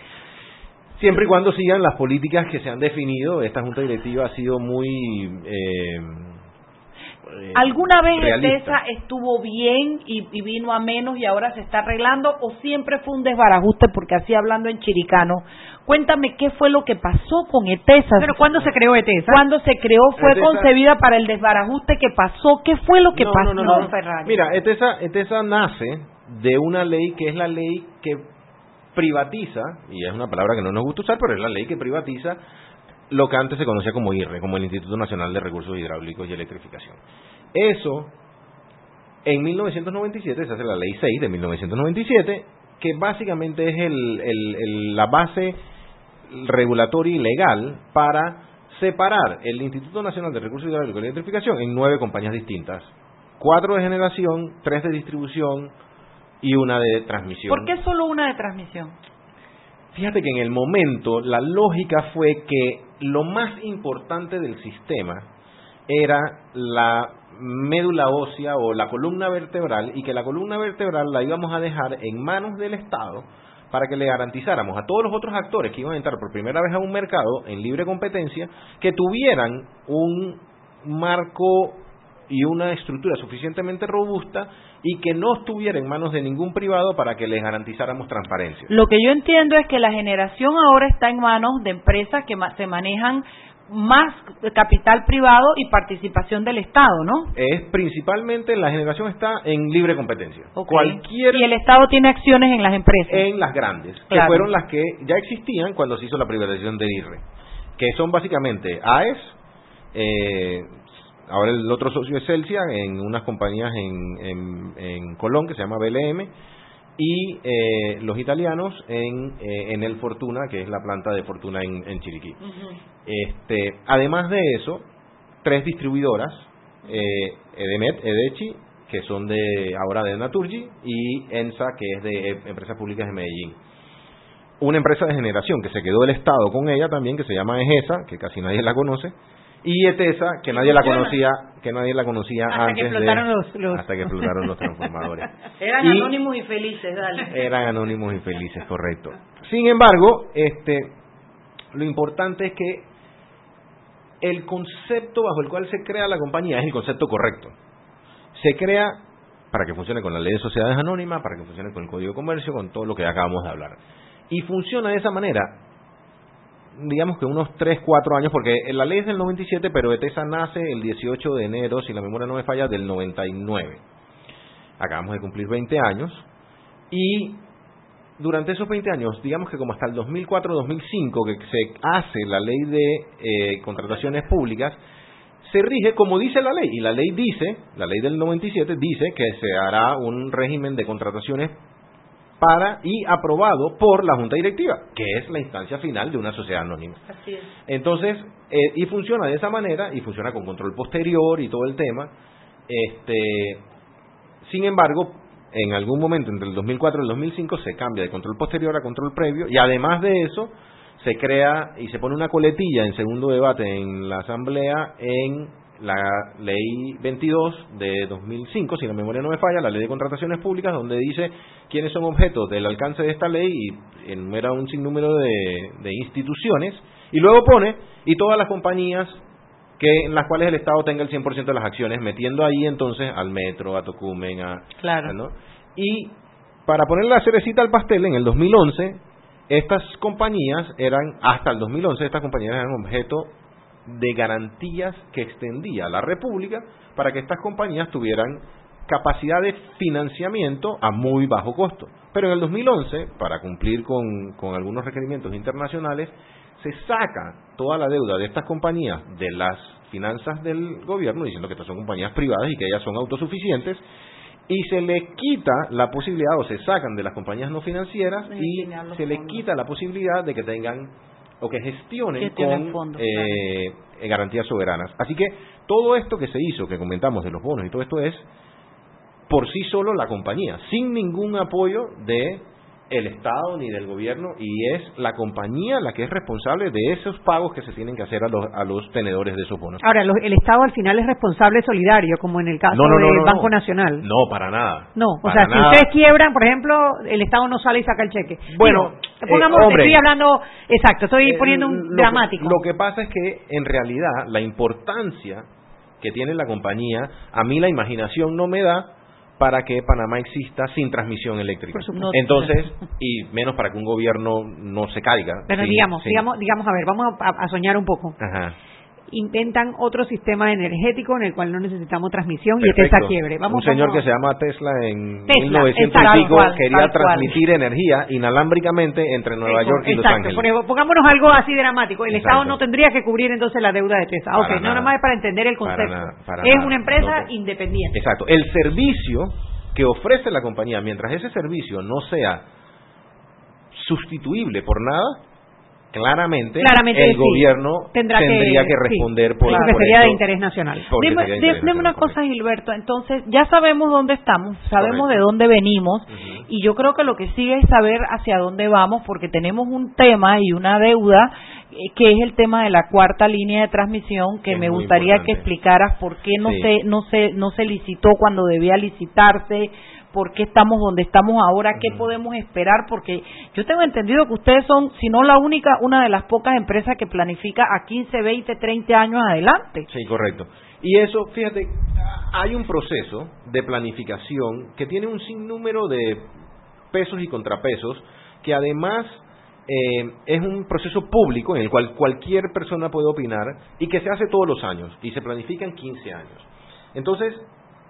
Siempre y cuando sigan las políticas que se han definido. Esta junta directiva ha sido muy... ¿alguna vez ETESA estuvo bien y vino a menos y ahora se está arreglando, o siempre fue un desbarajuste? Porque así, hablando en chiricano, cuéntame qué fue lo que pasó con ETESA. Pero ¿cuándo se creó ETESA? Cuando se creó fue ETESA... concebida para el desbarajuste que pasó. ¿Qué fue lo que pasó? No, Ferrari. Mira, ETESA nace de una ley que es la ley que privatiza, y es una palabra que no nos gusta usar, pero es la ley que privatiza lo que antes se conocía como IRRE, como el Instituto Nacional de Recursos Hidráulicos y Electrificación. Eso, en 1997, se hace la Ley 6 de 1997, que básicamente es la base regulatoria y legal para separar el Instituto Nacional de Recursos Hidráulicos y Electrificación en 9 compañías distintas, 4 de generación, 3 de distribución y 1 de transmisión. ¿Por qué solo 1 de transmisión? Fíjate que en el momento la lógica fue que lo más importante del sistema era la médula ósea o la columna vertebral, y que la columna vertebral la íbamos a dejar en manos del Estado para que le garantizáramos a todos los otros actores que iban a entrar por primera vez a un mercado en libre competencia que tuvieran un marco y una estructura suficientemente robusta y que no estuviera en manos de ningún privado para que les garantizáramos transparencia. Lo que yo entiendo es que la generación ahora está en manos de empresas que se manejan más capital privado y participación del Estado, ¿no? Es principalmente, la generación está en libre competencia. Okay. Cualquier... Y el Estado tiene acciones en las empresas. En las grandes, claro, que fueron las que ya existían cuando se hizo la privatización de IRRE, que son básicamente AES, ahora el otro socio es Celsia, en unas compañías en Colón que se llama BLM, y los italianos en el Fortuna, que es la planta de Fortuna en Chiriquí. Uh-huh. Además de eso, 3 distribuidoras, Edemet, Edechi, que son de ahora de Naturgy, y ENSA, que es de Empresas Públicas de Medellín. Una empresa de generación que se quedó el Estado con ella también, que se llama EGESA, que casi nadie la conoce, y ETESA, que nadie la conocía, hasta antes que explotaron hasta que explotaron los transformadores. Eran anónimos y felices, dale. Eran anónimos y felices, correcto. Sin embargo, lo importante es que el concepto bajo el cual se crea la compañía es el concepto correcto. Se crea para que funcione con la ley de sociedades anónimas, para que funcione con el Código de Comercio, con todo lo que acabamos de hablar. Y funciona de esa manera, digamos que unos 3, 4 años, porque la ley es del 97, pero ETESA nace el 18 de enero, si la memoria no me falla, del 99. Acabamos de cumplir 20 años, y durante esos 20 años, digamos que como hasta el 2004-2005, que se hace la ley de contrataciones públicas, se rige como dice la ley, y la ley dice, la ley del 97 dice que se hará un régimen de contrataciones para y aprobado por la Junta Directiva, que es la instancia final de una sociedad anónima. Así es. Entonces, y funciona de esa manera, y funciona con control posterior y todo el tema. Sin embargo, en algún momento, entre el 2004 y el 2005, se cambia de control posterior a control previo, y además de eso, se crea y se pone una coletilla en segundo debate en la Asamblea en la ley 22 de 2005, si la memoria no me falla, la ley de contrataciones públicas, donde dice quiénes son objetos del alcance de esta ley y enumera un sinnúmero de instituciones, y luego pone y todas las compañías que en las cuales el Estado tenga el 100% de las acciones, metiendo ahí entonces al Metro, a Tocumen, a... Claro. ¿No? Y para ponerle la cerecita al pastel, en el 2011 estas compañías eran, hasta el 2011 estas compañías eran objeto de garantías que extendía la República para que estas compañías tuvieran capacidad de financiamiento a muy bajo costo. Pero en el 2011, para cumplir con algunos requerimientos internacionales, se saca toda la deuda de estas compañías de las finanzas del gobierno, diciendo que estas son compañías privadas y que ellas son autosuficientes, y se le quita la posibilidad, o se sacan de las compañías no financieras, y se le quita la posibilidad de que tengan o que gestionen con fondos, claro, garantías soberanas. Así que todo esto que se hizo, que comentamos de los bonos y todo esto, es por sí solo la compañía, sin ningún apoyo de el Estado ni del gobierno, y es la compañía la que es responsable de esos pagos que se tienen que hacer a los tenedores de esos bonos. Ahora, el Estado al final es responsable solidario, como en el caso del Banco Nacional. No, para nada. No, o sea, nada. Si ustedes quiebran, por ejemplo, el Estado no sale y saca el cheque. Bueno, pongamos, estoy hablando, exacto, estoy poniendo un dramático. Lo que pasa es que, en realidad, la importancia que tiene la compañía, a mí la imaginación no me da para que Panamá exista sin transmisión eléctrica. Entonces, y menos para que un gobierno no se caiga. Pero sí, digamos, a ver, vamos a soñar un poco. Ajá. Inventan otro sistema energético en el cual no necesitamos transmisión. Perfecto. Y ETESA quiebre. Vamos, un señor que se llama Tesla en 1900 y pico quería transmitir energía inalámbricamente entre Nueva York y Los Ángeles. Por ejemplo, pongámonos algo así dramático. El Estado no tendría que cubrir entonces la deuda de ETESA. Ok, nada. No, nada más es para entender el concepto. Para nada, una empresa independiente. Exacto. El servicio que ofrece la compañía, mientras ese servicio no sea sustituible por nada, Claramente el gobierno tendría que responder por la necesidad de interés nacional. Dime una cosa, Gilberto. Entonces, ya sabemos dónde estamos, sabemos de dónde venimos, y yo creo que lo que sigue es saber hacia dónde vamos, porque tenemos un tema y una deuda que es el tema de la cuarta línea de transmisión, que es me gustaría importante que explicaras por qué no se licitó cuando debía licitarse. ¿Por qué estamos donde estamos ahora? ¿Qué podemos esperar? Porque yo tengo entendido que ustedes son, si no la única, una de las pocas empresas que planifica a 15, 20, 30 años adelante. Sí, correcto. Y eso, fíjate, hay un proceso de planificación que tiene un sinnúmero de pesos y contrapesos, que además es un proceso público en el cual cualquier persona puede opinar y que se hace todos los años y se planifican 15 años. Entonces,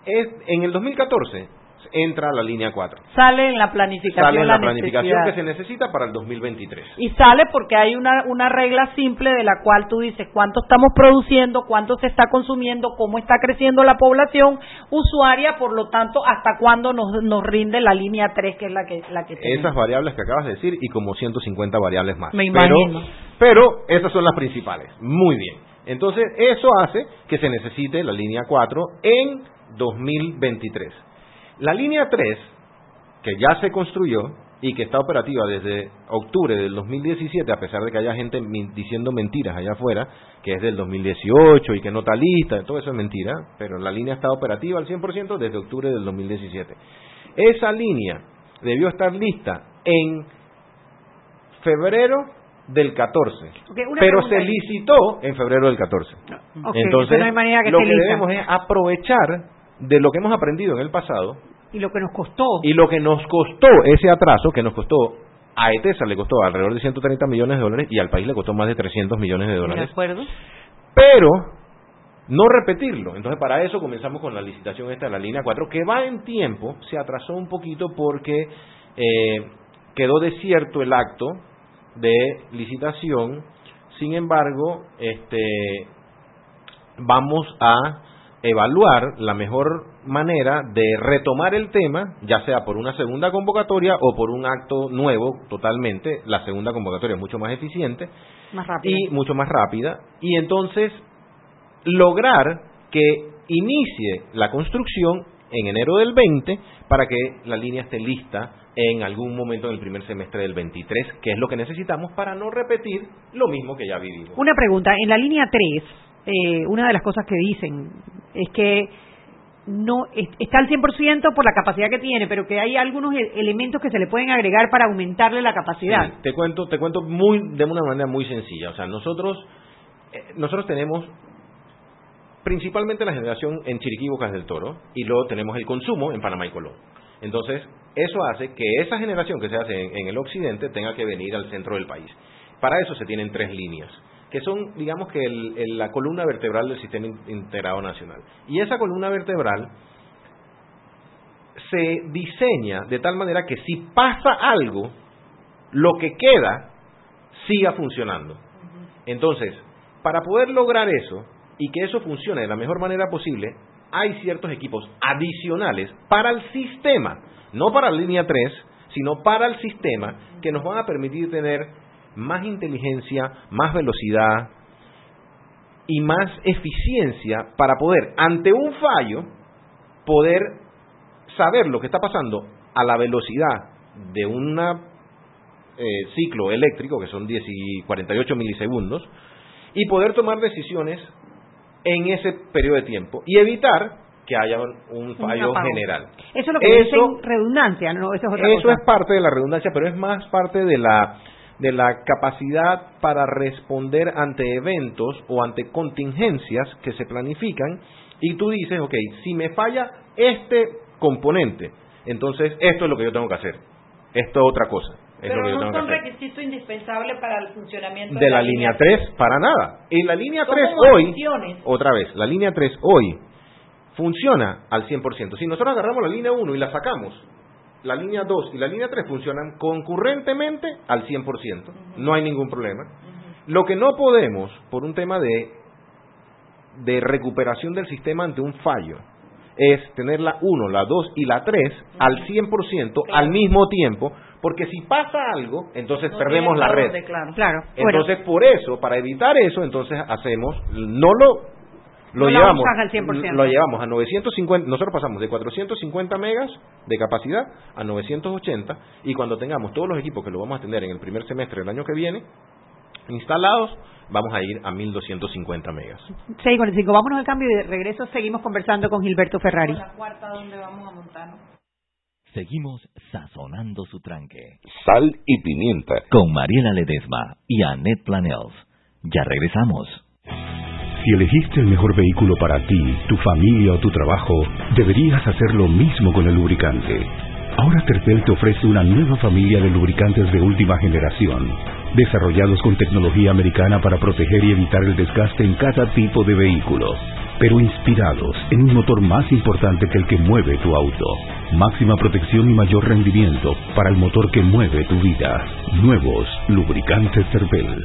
en el 2014... entra la línea 4. Sale en la planificación que se necesita para el 2023. Y sale porque hay una regla simple de la cual tú dices cuánto estamos produciendo, cuánto se está consumiendo, cómo está creciendo la población usuaria, por lo tanto, hasta cuándo nos rinde la línea 3, que es la que tenemos. Esas variables que acabas de decir y como 150 variables más. Me imagino. Pero esas son las principales. Muy bien. Entonces, eso hace que se necesite la línea 4 en 2023. La línea 3, que ya se construyó y que está operativa desde octubre del 2017, a pesar de que haya gente diciendo mentiras allá afuera, que es del 2018 y que no está lista, todo eso es mentira, pero la línea está operativa al 100% desde octubre del 2017. Esa línea debió estar lista en febrero del 14, pero se licitó en febrero del 14. Okay, entonces, no hay manera que lo que debemos es aprovechar de lo que hemos aprendido en el pasado y lo que nos costó ese atraso, que nos costó a ETESA le costó alrededor de 130 millones de dólares y al país le costó más de 300 millones de dólares. De acuerdo. Pero no repetirlo. Entonces, para eso comenzamos con la licitación esta de la línea 4, que va en tiempo, se atrasó un poquito porque quedó desierto el acto de licitación. Sin embargo, vamos a evaluar la mejor manera de retomar el tema, ya sea por una segunda convocatoria o por un acto nuevo totalmente. La segunda convocatoria es mucho más eficiente, más rápida. Y mucho más rápida, y entonces lograr que inicie la construcción en enero del 20 para que la línea esté lista en algún momento del primer semestre del 23, que es lo que necesitamos para no repetir lo mismo que ya vivimos. Una pregunta, en la línea 3... una de las cosas que dicen es que no está al 100% por la capacidad que tiene, pero que hay algunos elementos que se le pueden agregar para aumentarle la capacidad. Sí, te cuento de una manera muy sencilla. O sea, nosotros tenemos principalmente la generación en Chiriquí y Bocas del Toro, y luego tenemos el consumo en Panamá y Colón. Entonces, eso hace que esa generación que se hace en el occidente tenga que venir al centro del país. Para eso se tienen tres líneas, que son, digamos, que la columna vertebral del sistema integrado nacional. Y esa columna vertebral se diseña de tal manera que si pasa algo, lo que queda siga funcionando. Entonces, para poder lograr eso y que eso funcione de la mejor manera posible, hay ciertos equipos adicionales para el sistema, no para la línea 3, sino para el sistema, que nos van a permitir tener más inteligencia, más velocidad y más eficiencia para poder, ante un fallo, poder saber lo que está pasando a la velocidad de un ciclo eléctrico, que son 48 milisegundos, y poder tomar decisiones en ese periodo de tiempo y evitar que haya un fallo general. Eso es lo que dicen redundancia, ¿no? Eso es parte de la redundancia, pero es más parte de la capacidad para responder ante eventos o ante contingencias que se planifican, y tú dices, ok, si me falla este componente, entonces esto es lo que yo tengo que hacer, esto es otra cosa. Pero no son requisitos indispensables para el funcionamiento de la línea 3, para nada. Y la línea 3 hoy, otra vez, la línea 3 hoy funciona al 100%. Si nosotros agarramos la línea 1 y la sacamos, la línea 2 y la línea 3 funcionan concurrentemente al 100%. No hay ningún problema. Lo que no podemos, por un tema de recuperación del sistema ante un fallo, es tener la 1, la 2 y la 3 al 100% al mismo tiempo, Porque si pasa algo, entonces no perdemos la red. Claro. Entonces, por eso, para evitar eso, entonces hacemos, no lo llevamos al 100%. Lo llevamos a 950, nosotros pasamos de 450 megas de capacidad a 980, y cuando tengamos todos los equipos, que lo vamos a tener en el primer semestre del año que viene, instalados, vamos a ir a 1.250 megas. 6:45, vámonos al cambio y de regreso seguimos conversando con Gilberto Ferrari. La cuarta, ¿dónde vamos a montarnos? Seguimos sazonando su tranque. Sal y pimienta. Con Mariela Ledezma y Annette Planell. Ya regresamos. Si elegiste el mejor vehículo para ti, tu familia o tu trabajo, deberías hacer lo mismo con el lubricante. Ahora Terpel te ofrece una nueva familia de lubricantes de última generación, desarrollados con tecnología americana para proteger y evitar el desgaste en cada tipo de vehículo, pero inspirados en un motor más importante que el que mueve tu auto. Máxima protección y mayor rendimiento para el motor que mueve tu vida. Nuevos lubricantes Terpel.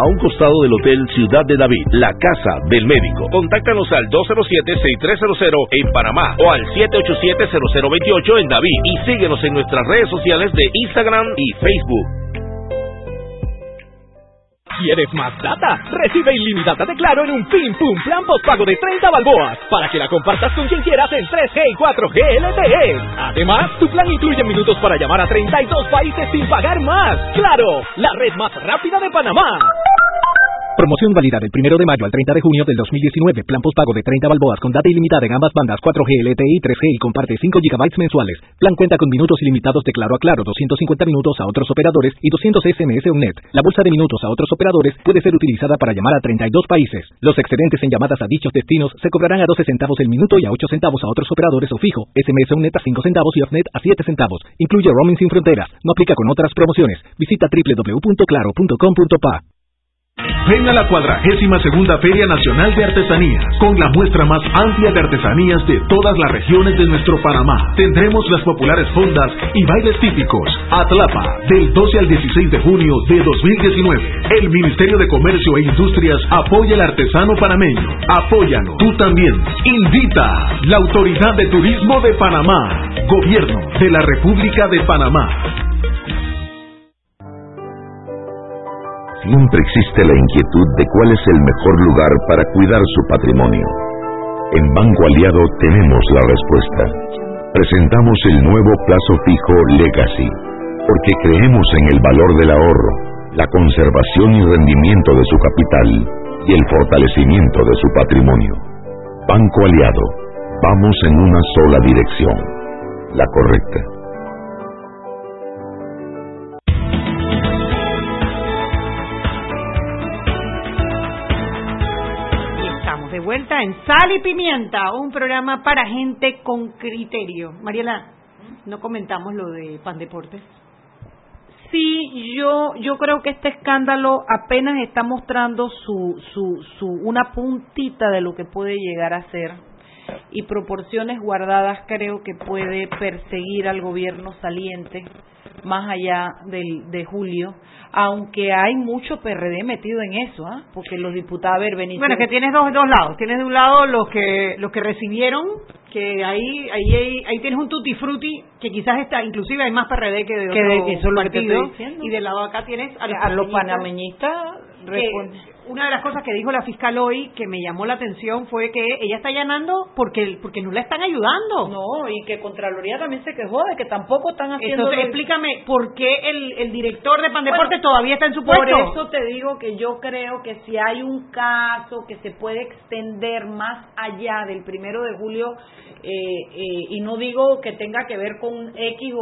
a un costado del Hotel Ciudad de David. La Casa del Médico. Contáctanos al 207-6300 en Panamá o al 787-0028 en David, y síguenos en nuestras redes sociales de Instagram y Facebook. ¿Quieres más data? Recibe ilimitada de Claro en un Pim Pum Plan postpago de 30 balboas para que la compartas con quien quieras en 3G y 4G LTE. Además, tu plan incluye minutos para llamar a 32 países sin pagar más. ¡Claro! La red más rápida de Panamá. Promoción válida del 1 de mayo al 30 de junio del 2019. Plan postpago de 30 balboas con data ilimitada en ambas bandas 4G LTE y 3G y comparte 5 GB mensuales. Plan cuenta con minutos ilimitados de Claro a Claro, 250 minutos a otros operadores y 200 SMS UNED. La bolsa de minutos a otros operadores puede ser utilizada para llamar a 32 países. Los excedentes en llamadas a dichos destinos se cobrarán a 12 centavos el minuto y a 8 centavos a otros operadores o fijo. SMS UNED a 5 centavos y OFNET a 7 centavos. Incluye roaming sin fronteras. No aplica con otras promociones. Visita www.claro.com.pa. Ven a la 42ª Feria Nacional de Artesanías, con la muestra más amplia de artesanías de todas las regiones de nuestro Panamá. Tendremos las populares fondas y bailes típicos. Atlapa, del 12 al 16 de junio de 2019. El Ministerio de Comercio e Industrias apoya al artesano panameño. Apóyalo tú también. Invita la Autoridad de Turismo de Panamá, Gobierno de la República de Panamá. Siempre existe la inquietud de cuál es el mejor lugar para cuidar su patrimonio. En Banco Aliado tenemos la respuesta. Presentamos el nuevo plazo fijo Legacy, porque creemos en el valor del ahorro, la conservación y rendimiento de su capital y el fortalecimiento de su patrimonio. Banco Aliado, vamos en una sola dirección, la correcta. Vuelta en Sal y Pimienta, un programa para gente con criterio. Mariela, ¿no comentamos lo de Pandeportes? Sí, yo creo que este escándalo apenas está mostrando una puntita de lo que puede llegar a ser, y proporciones guardadas creo que puede perseguir al gobierno saliente más allá de julio, aunque hay mucho PRD metido en eso, porque los diputados, bueno, que tienes dos lados, tienes de un lado los que recibieron, que ahí tienes un tutti frutti que quizás está, inclusive hay más PRD que de otros partidos, y del lado de acá tienes a los panameñistas. Una de las cosas que dijo la fiscal hoy que me llamó la atención fue que ella está allanando porque no la están ayudando. No, y que Contraloría también se quejó de que tampoco están haciendo. Entonces, explícame ¿por qué el director de Pandeporte todavía está en su puesto? Por eso te digo que yo creo que si hay un caso que se puede extender más allá del 1 de julio, y no digo que tenga que ver con X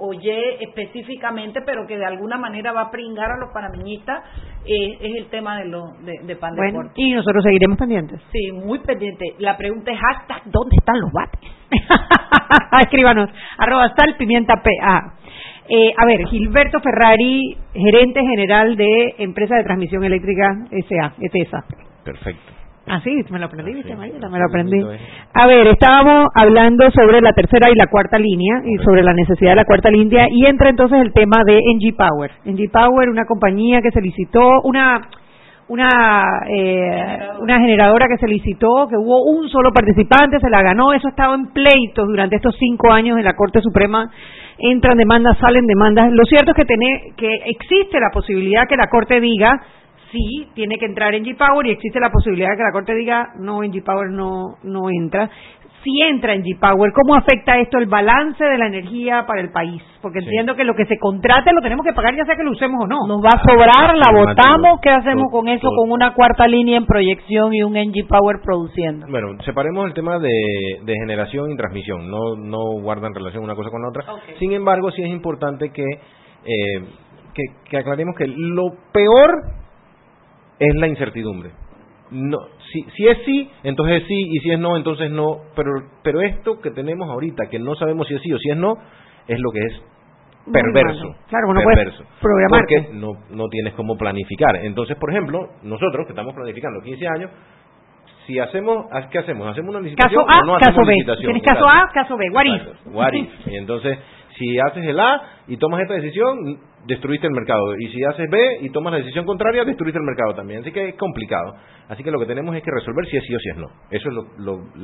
o Y específicamente, pero que de alguna manera va a pringar a los panameñistas, es el tema de Pandeporte. Bueno, y nosotros seguiremos pendientes. Sí, muy pendientes. La pregunta es, hasta ¿dónde están los bates? Escríbanos, @salpimientapa. A ver, Gilberto Ferrari, gerente general de Empresa de Transmisión Eléctrica S.A., ETESA. Perfecto. Ah, sí, me lo aprendí, viste, Mariela, me lo aprendí. A ver, estábamos hablando sobre la tercera y la cuarta línea, y sobre la necesidad de la cuarta línea, y entra entonces el tema de Engie Power. Engie Power, una compañía que se licitó, una generadora que se licitó, que hubo un solo participante, se la ganó. Eso ha estado en pleitos durante estos 5 años en la Corte Suprema. Entran demandas, salen demandas. Lo cierto es que existe la posibilidad que la Corte diga sí, tiene que entrar Engie Power, y existe la posibilidad que la Corte diga no, Engie Power no entra. Si entra Engie Power, ¿cómo afecta esto el balance de la energía para el país? Porque entiendo que lo que se contrate lo tenemos que pagar, ya sea que lo usemos o no. Nos va a sobrar, la votamos, ¿qué hacemos con eso? Con una cuarta línea en proyección y un Engie Power produciendo. Bueno, separemos el tema de generación y transmisión, no guardan relación una cosa con la otra. Okay. Sin embargo, sí es importante que aclaremos que lo peor es la incertidumbre. No, si es sí, entonces sí, y si es no, entonces no, pero esto que tenemos ahorita, que no sabemos si es sí o si es no, es lo que es perverso. Claro, no perverso, puedes programar, porque no tienes cómo planificar. Entonces, por ejemplo, nosotros que estamos planificando 15 años, si hacemos, ¿qué hacemos? ¿Hacemos una licitación caso A, o no hacemos caso B? Licitación. Tienes caso A, caso B, what if. Y entonces, si haces el A y tomas esta decisión, destruiste el mercado. Y si haces B y tomas la decisión contraria, destruiste el mercado también. Así que es complicado. Así que lo que tenemos es que resolver si es sí o si es no. Eso es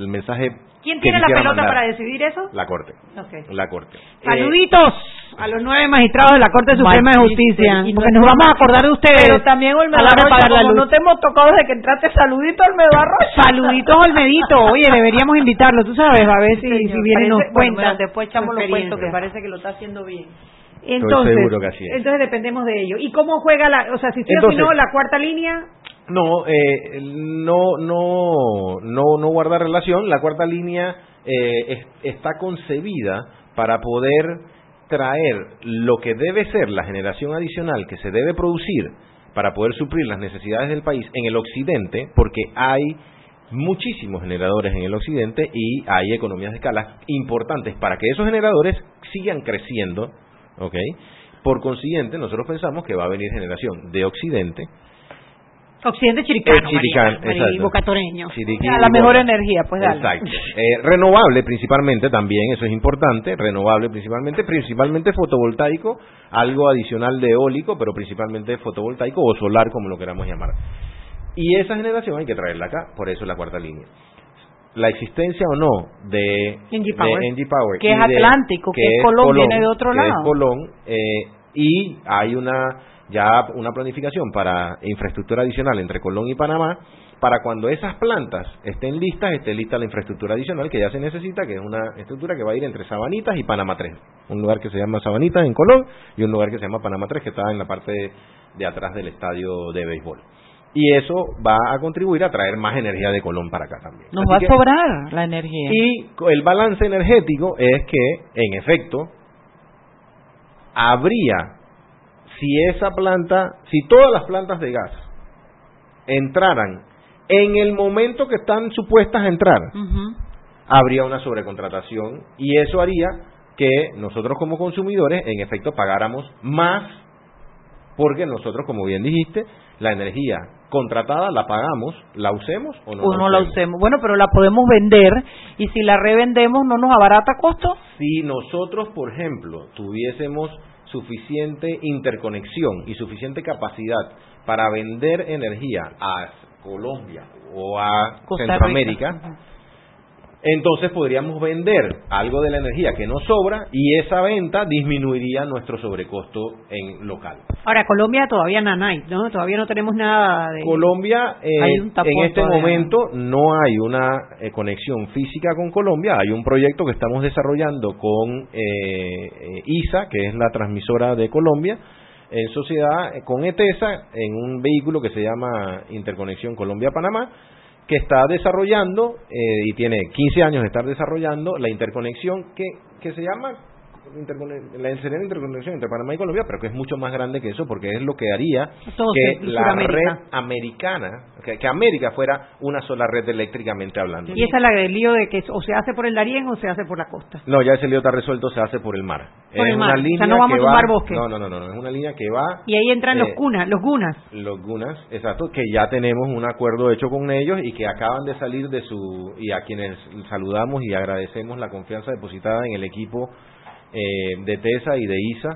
el mensaje. ¿Quién tiene la pelota para decidir eso? La Corte. Okay. La Corte. Saluditos a los 9 magistrados de la Corte Suprema de Justicia. Y porque nos vamos a acordar de ustedes. Pero también Olmedo Arroyo, como no te hemos tocado desde que entraste, saluditos Olmedo Arroyo. Saluditos Olmedito. Oye, deberíamos invitarlo, tú sabes, a ver si viene y nos cuenta. Bueno, después echamos los cuentos, que parece que lo está haciendo bien. Entonces dependemos de ello. ¿Y cómo juega si sí o si no, la cuarta línea? No guarda relación. La cuarta línea está concebida para poder traer lo que debe ser la generación adicional que se debe producir para poder suplir las necesidades del país en el occidente, porque hay muchísimos generadores en el occidente y hay economías de escala importantes para que esos generadores sigan creciendo. Okay. Por consiguiente, nosotros pensamos que va a venir generación de Occidente chiricano, bocatoreño. Chiriquí, la mejor energía, pues dale. Exacto. Renovable principalmente también, eso es importante, principalmente fotovoltaico, algo adicional de eólico, pero principalmente fotovoltaico o solar, como lo queramos llamar. Y esa generación hay que traerla acá, por eso es la cuarta línea. La existencia o no de Engie Power, que es Atlántico, que es Colón, viene de otro lado. Es Colón, y hay una planificación para infraestructura adicional entre Colón y Panamá, para cuando esas plantas estén listas, esté lista la infraestructura adicional que ya se necesita, que es una estructura que va a ir entre Sabanitas y Panamá 3. Un lugar que se llama Sabanitas en Colón y un lugar que se llama Panamá 3, que está en la parte de atrás del estadio de béisbol. Y eso va a contribuir a traer más energía de Colón para acá también. Nos va a sobrar la energía. Y el balance energético es que, en efecto, habría, si todas las plantas de gas entraran en el momento que están supuestas a entrar, habría una sobrecontratación, y eso haría que nosotros como consumidores, en efecto, pagáramos más, porque nosotros, como bien dijiste, la energía contratada la pagamos, la usemos o no. La usemos. Bueno, pero la podemos vender, y si la revendemos, ¿no nos abarata costo? Si nosotros, por ejemplo, tuviésemos suficiente interconexión y suficiente capacidad para vender energía a Colombia o a Centroamérica, entonces podríamos vender algo de la energía que nos sobra y esa venta disminuiría nuestro sobrecosto en local. Ahora, Colombia todavía no hay, ¿no? Todavía no tenemos nada de... Colombia, en este momento no hay una conexión física con Colombia. Hay un proyecto que estamos desarrollando con ISA, que es la transmisora de Colombia, en sociedad con ETESA, en un vehículo que se llama Interconexión Colombia-Panamá, que está desarrollando, y tiene 15 años de estar desarrollando, la interconexión que se llama la interconexión entre Panamá y Colombia, pero que es mucho más grande que eso, porque es lo que haría que la red americana, que América fuera una sola red eléctricamente hablando. Y esa es la del lío de que o se hace por el Darién o se hace por la costa. No, ya ese lío está resuelto, se hace por el mar. Por el mar, o sea, no vamos a tomar bosque. No, es una línea que va... Y ahí entran los gunas, exacto, que ya tenemos un acuerdo hecho con ellos y que acaban de salir de su... y a quienes saludamos y agradecemos la confianza depositada en el equipo de ETESA y de ISA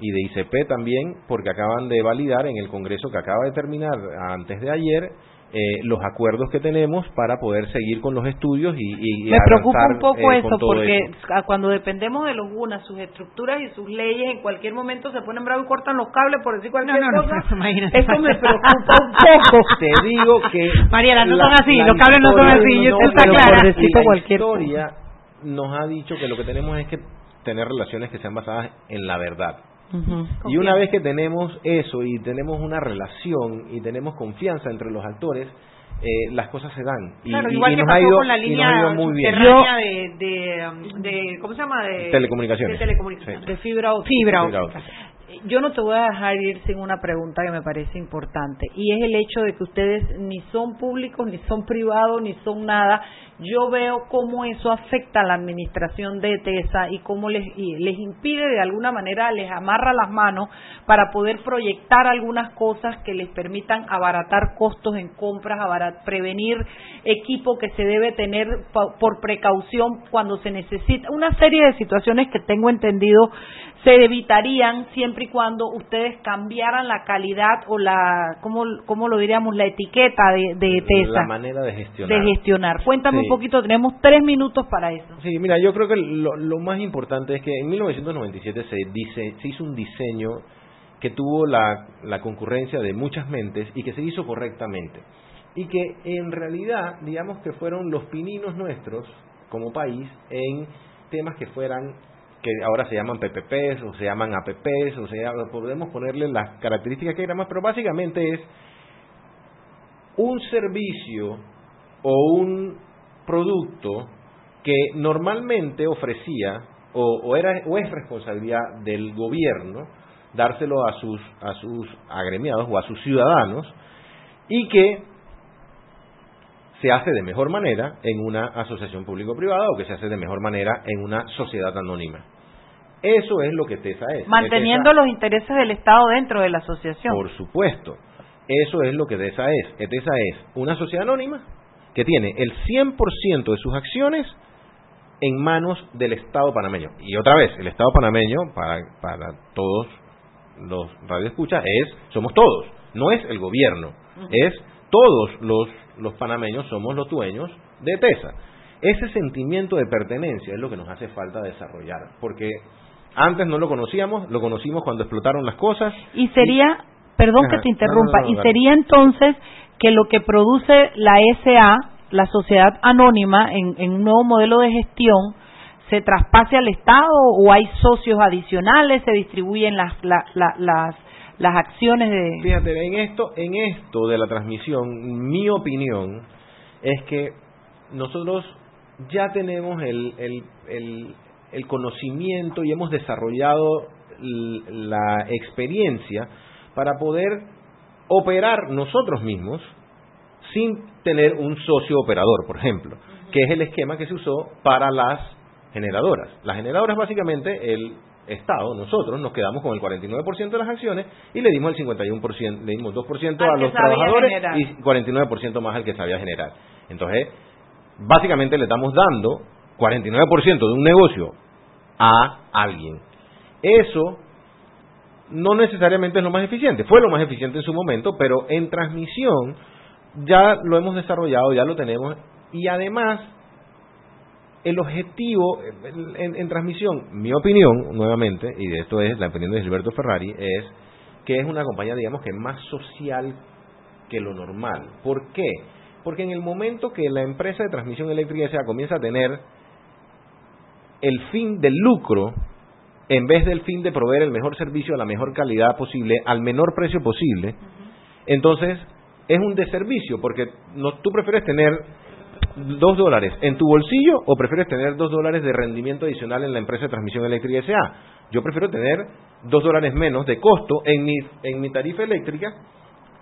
y de ICP también, porque acaban de validar en el Congreso que acaba de terminar antes de ayer los acuerdos que tenemos para poder seguir con los estudios y me preocupa un poco eso, porque eso. Cuando dependemos de los gunas, sus estructuras y sus leyes, en cualquier momento se ponen bravos y cortan los cables por decir cualquier cosa. Eso me preocupa un poco. Te digo que Mariela, no son así, los cables no son así, no, está clara. La historia nos ha dicho que lo que tenemos es que tener relaciones que sean basadas en la verdad. Uh-huh. Y una vez que tenemos eso y tenemos una relación y tenemos confianza entre los actores, las cosas se dan. Claro, igual y que nos pasó con la línea muy bien. De ¿cómo se llama? De telecomunicaciones. Sí. De fibra óptica. Yo no te voy a dejar ir sin una pregunta que me parece importante, y es el hecho de que ustedes ni son públicos, ni son privados, ni son nada. Yo veo cómo eso afecta a la administración de ETESA y cómo les impide de alguna manera, les amarra las manos para poder proyectar algunas cosas que les permitan abaratar costos en compras, prevenir equipo que se debe tener por precaución cuando se necesita. Una serie de situaciones que tengo entendido se evitarían siempre y cuando ustedes cambiaran la calidad o la, ¿cómo lo diríamos?, la etiqueta de ETESA. La manera de gestionar. Cuéntame un poquito, tenemos 3 minutos para eso. Sí, mira, yo creo que lo más importante es que en 1997 se hizo un diseño que tuvo la concurrencia de muchas mentes y que se hizo correctamente. Y que en realidad, digamos que fueron los pininos nuestros como país en temas que fueran... que ahora se llaman PPPs o se llaman APPs, o sea, podemos ponerle las características que queramos, pero básicamente es un servicio o un producto que normalmente ofrecía o es responsabilidad del gobierno dárselo a sus agremiados o a sus ciudadanos, y que se hace de mejor manera en una asociación público-privada o que se hace de mejor manera en una sociedad anónima. Eso es lo que ETESA es. Manteniendo ETESA, los intereses del Estado dentro de la asociación. Por supuesto. Eso es lo que ETESA es. ETESA es una sociedad anónima que tiene el 100% de sus acciones en manos del Estado panameño. Y otra vez, el Estado panameño, para todos los radioescuchas, somos todos. No es el gobierno. Uh-huh. Es todos los panameños somos los dueños de ETESA. Ese sentimiento de pertenencia es lo que nos hace falta desarrollar, porque antes no lo conocíamos, lo conocimos cuando explotaron las cosas. Y sería, perdón que te interrumpa, y sería entonces que lo que produce la SA, la sociedad anónima, en un nuevo modelo de gestión, ¿se traspase al Estado o hay socios adicionales, se distribuyen las acciones de... Fíjate, en esto de la transmisión, mi opinión es que nosotros ya tenemos el conocimiento y hemos desarrollado la experiencia para poder operar nosotros mismos sin tener un socio operador, por ejemplo, uh-huh, que es el esquema que se usó para las generadoras. Las generadoras, básicamente, el Estado, nosotros nos quedamos con el 49% de las acciones y le dimos el 51%, le dimos 2% a los trabajadores generar, y 49% más al que sabía generar. Entonces, básicamente le estamos dando 49% de un negocio a alguien. Eso no necesariamente es lo más eficiente, fue lo más eficiente en su momento, pero en transmisión ya lo hemos desarrollado, ya lo tenemos, y además El objetivo en transmisión, mi opinión, nuevamente, y de esto es la opinión de Gilberto Ferrari, es que es una compañía, digamos, que es más social que lo normal. ¿Por qué? Porque en el momento que la empresa de transmisión eléctrica, o sea, comienza a tener el fin del lucro, en vez del fin de proveer el mejor servicio a la mejor calidad posible, al menor precio posible, entonces es un deservicio, porque no, tú prefieres tener $2 en tu bolsillo o prefieres tener $2 de rendimiento adicional en la empresa de transmisión eléctrica S.A. Yo prefiero tener $2 menos de costo en mi tarifa eléctrica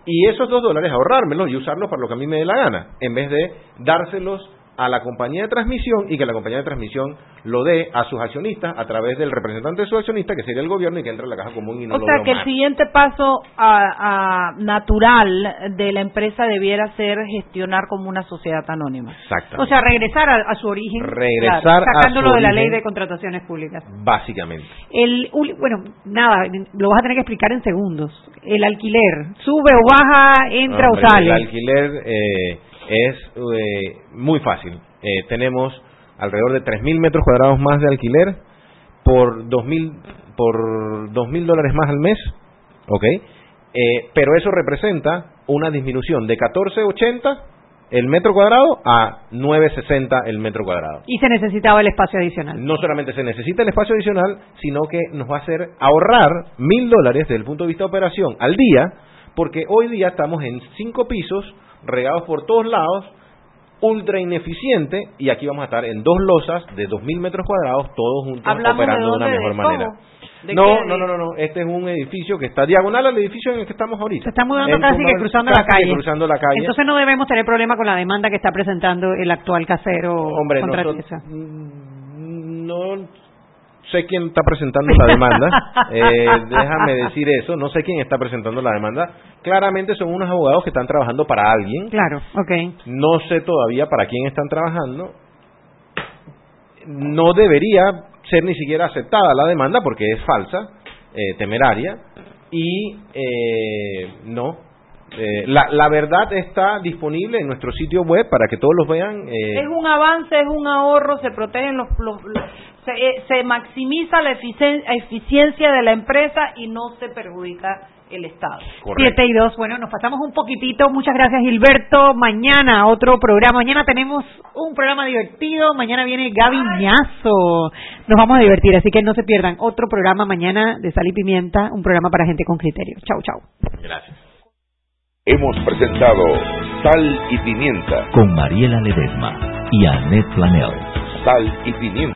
y esos $2 ahorrármelos y usarlos para lo que a mí me dé la gana, en vez de dárselos a la compañía de transmisión y que la compañía de transmisión lo dé a sus accionistas a través del representante de su accionista, que sería el gobierno, y que entra en la caja común y no lo demás. O sea que el siguiente paso natural de la empresa debiera ser gestionar como una sociedad anónima. Exactamente. O sea, regresar a su origen, claro, sacándolo de la ley de contrataciones públicas. Básicamente. Bueno, nada, lo vas a tener que explicar en segundos. El alquiler, ¿sube o baja, entra o sale? El alquiler... Es muy fácil. Tenemos alrededor de 3.000 metros cuadrados más de alquiler por $2.000 más al mes, ¿okay? Pero eso representa una disminución de 14.80 el metro cuadrado a 9.60 el metro cuadrado. Y se necesitaba el espacio adicional. No solamente se necesita el espacio adicional, sino que nos va a hacer ahorrar $1.000 desde el punto de vista de operación al día, porque hoy día estamos en 5 pisos regados por todos lados, ultra ineficiente, y aquí vamos a estar en 2 losas de 2.000 metros cuadrados, todos juntos operando de una mejor manera. No, este es un edificio que está diagonal al edificio en el que estamos ahorita. Se está mudando casi cruzando la calle. Entonces no debemos tener problema con la demanda que está presentando el actual casero. Hombre, no sé quién está presentando la demanda, déjame decir eso, no sé quién está presentando la demanda. Claramente son unos abogados que están trabajando para alguien. Claro, okay. No sé todavía para quién están trabajando. No debería ser ni siquiera aceptada la demanda porque es falsa, temeraria, y la verdad está disponible en nuestro sitio web para que todos los vean. Es un avance, es un ahorro, se protegen se maximiza la eficiencia de la empresa y no se perjudica el Estado. Correcto. 7:02, bueno, nos pasamos un poquitito. Muchas gracias, Gilberto. Mañana otro programa. Mañana tenemos un programa divertido. Mañana viene Gaviñazo. Nos vamos a divertir, así que no se pierdan otro programa mañana de Sal y Pimienta, un programa para gente con criterio. Chau, chau. Gracias. Hemos presentado Sal y Pimienta con Mariela Ledezma y Annette Planell. Sal y Pimienta.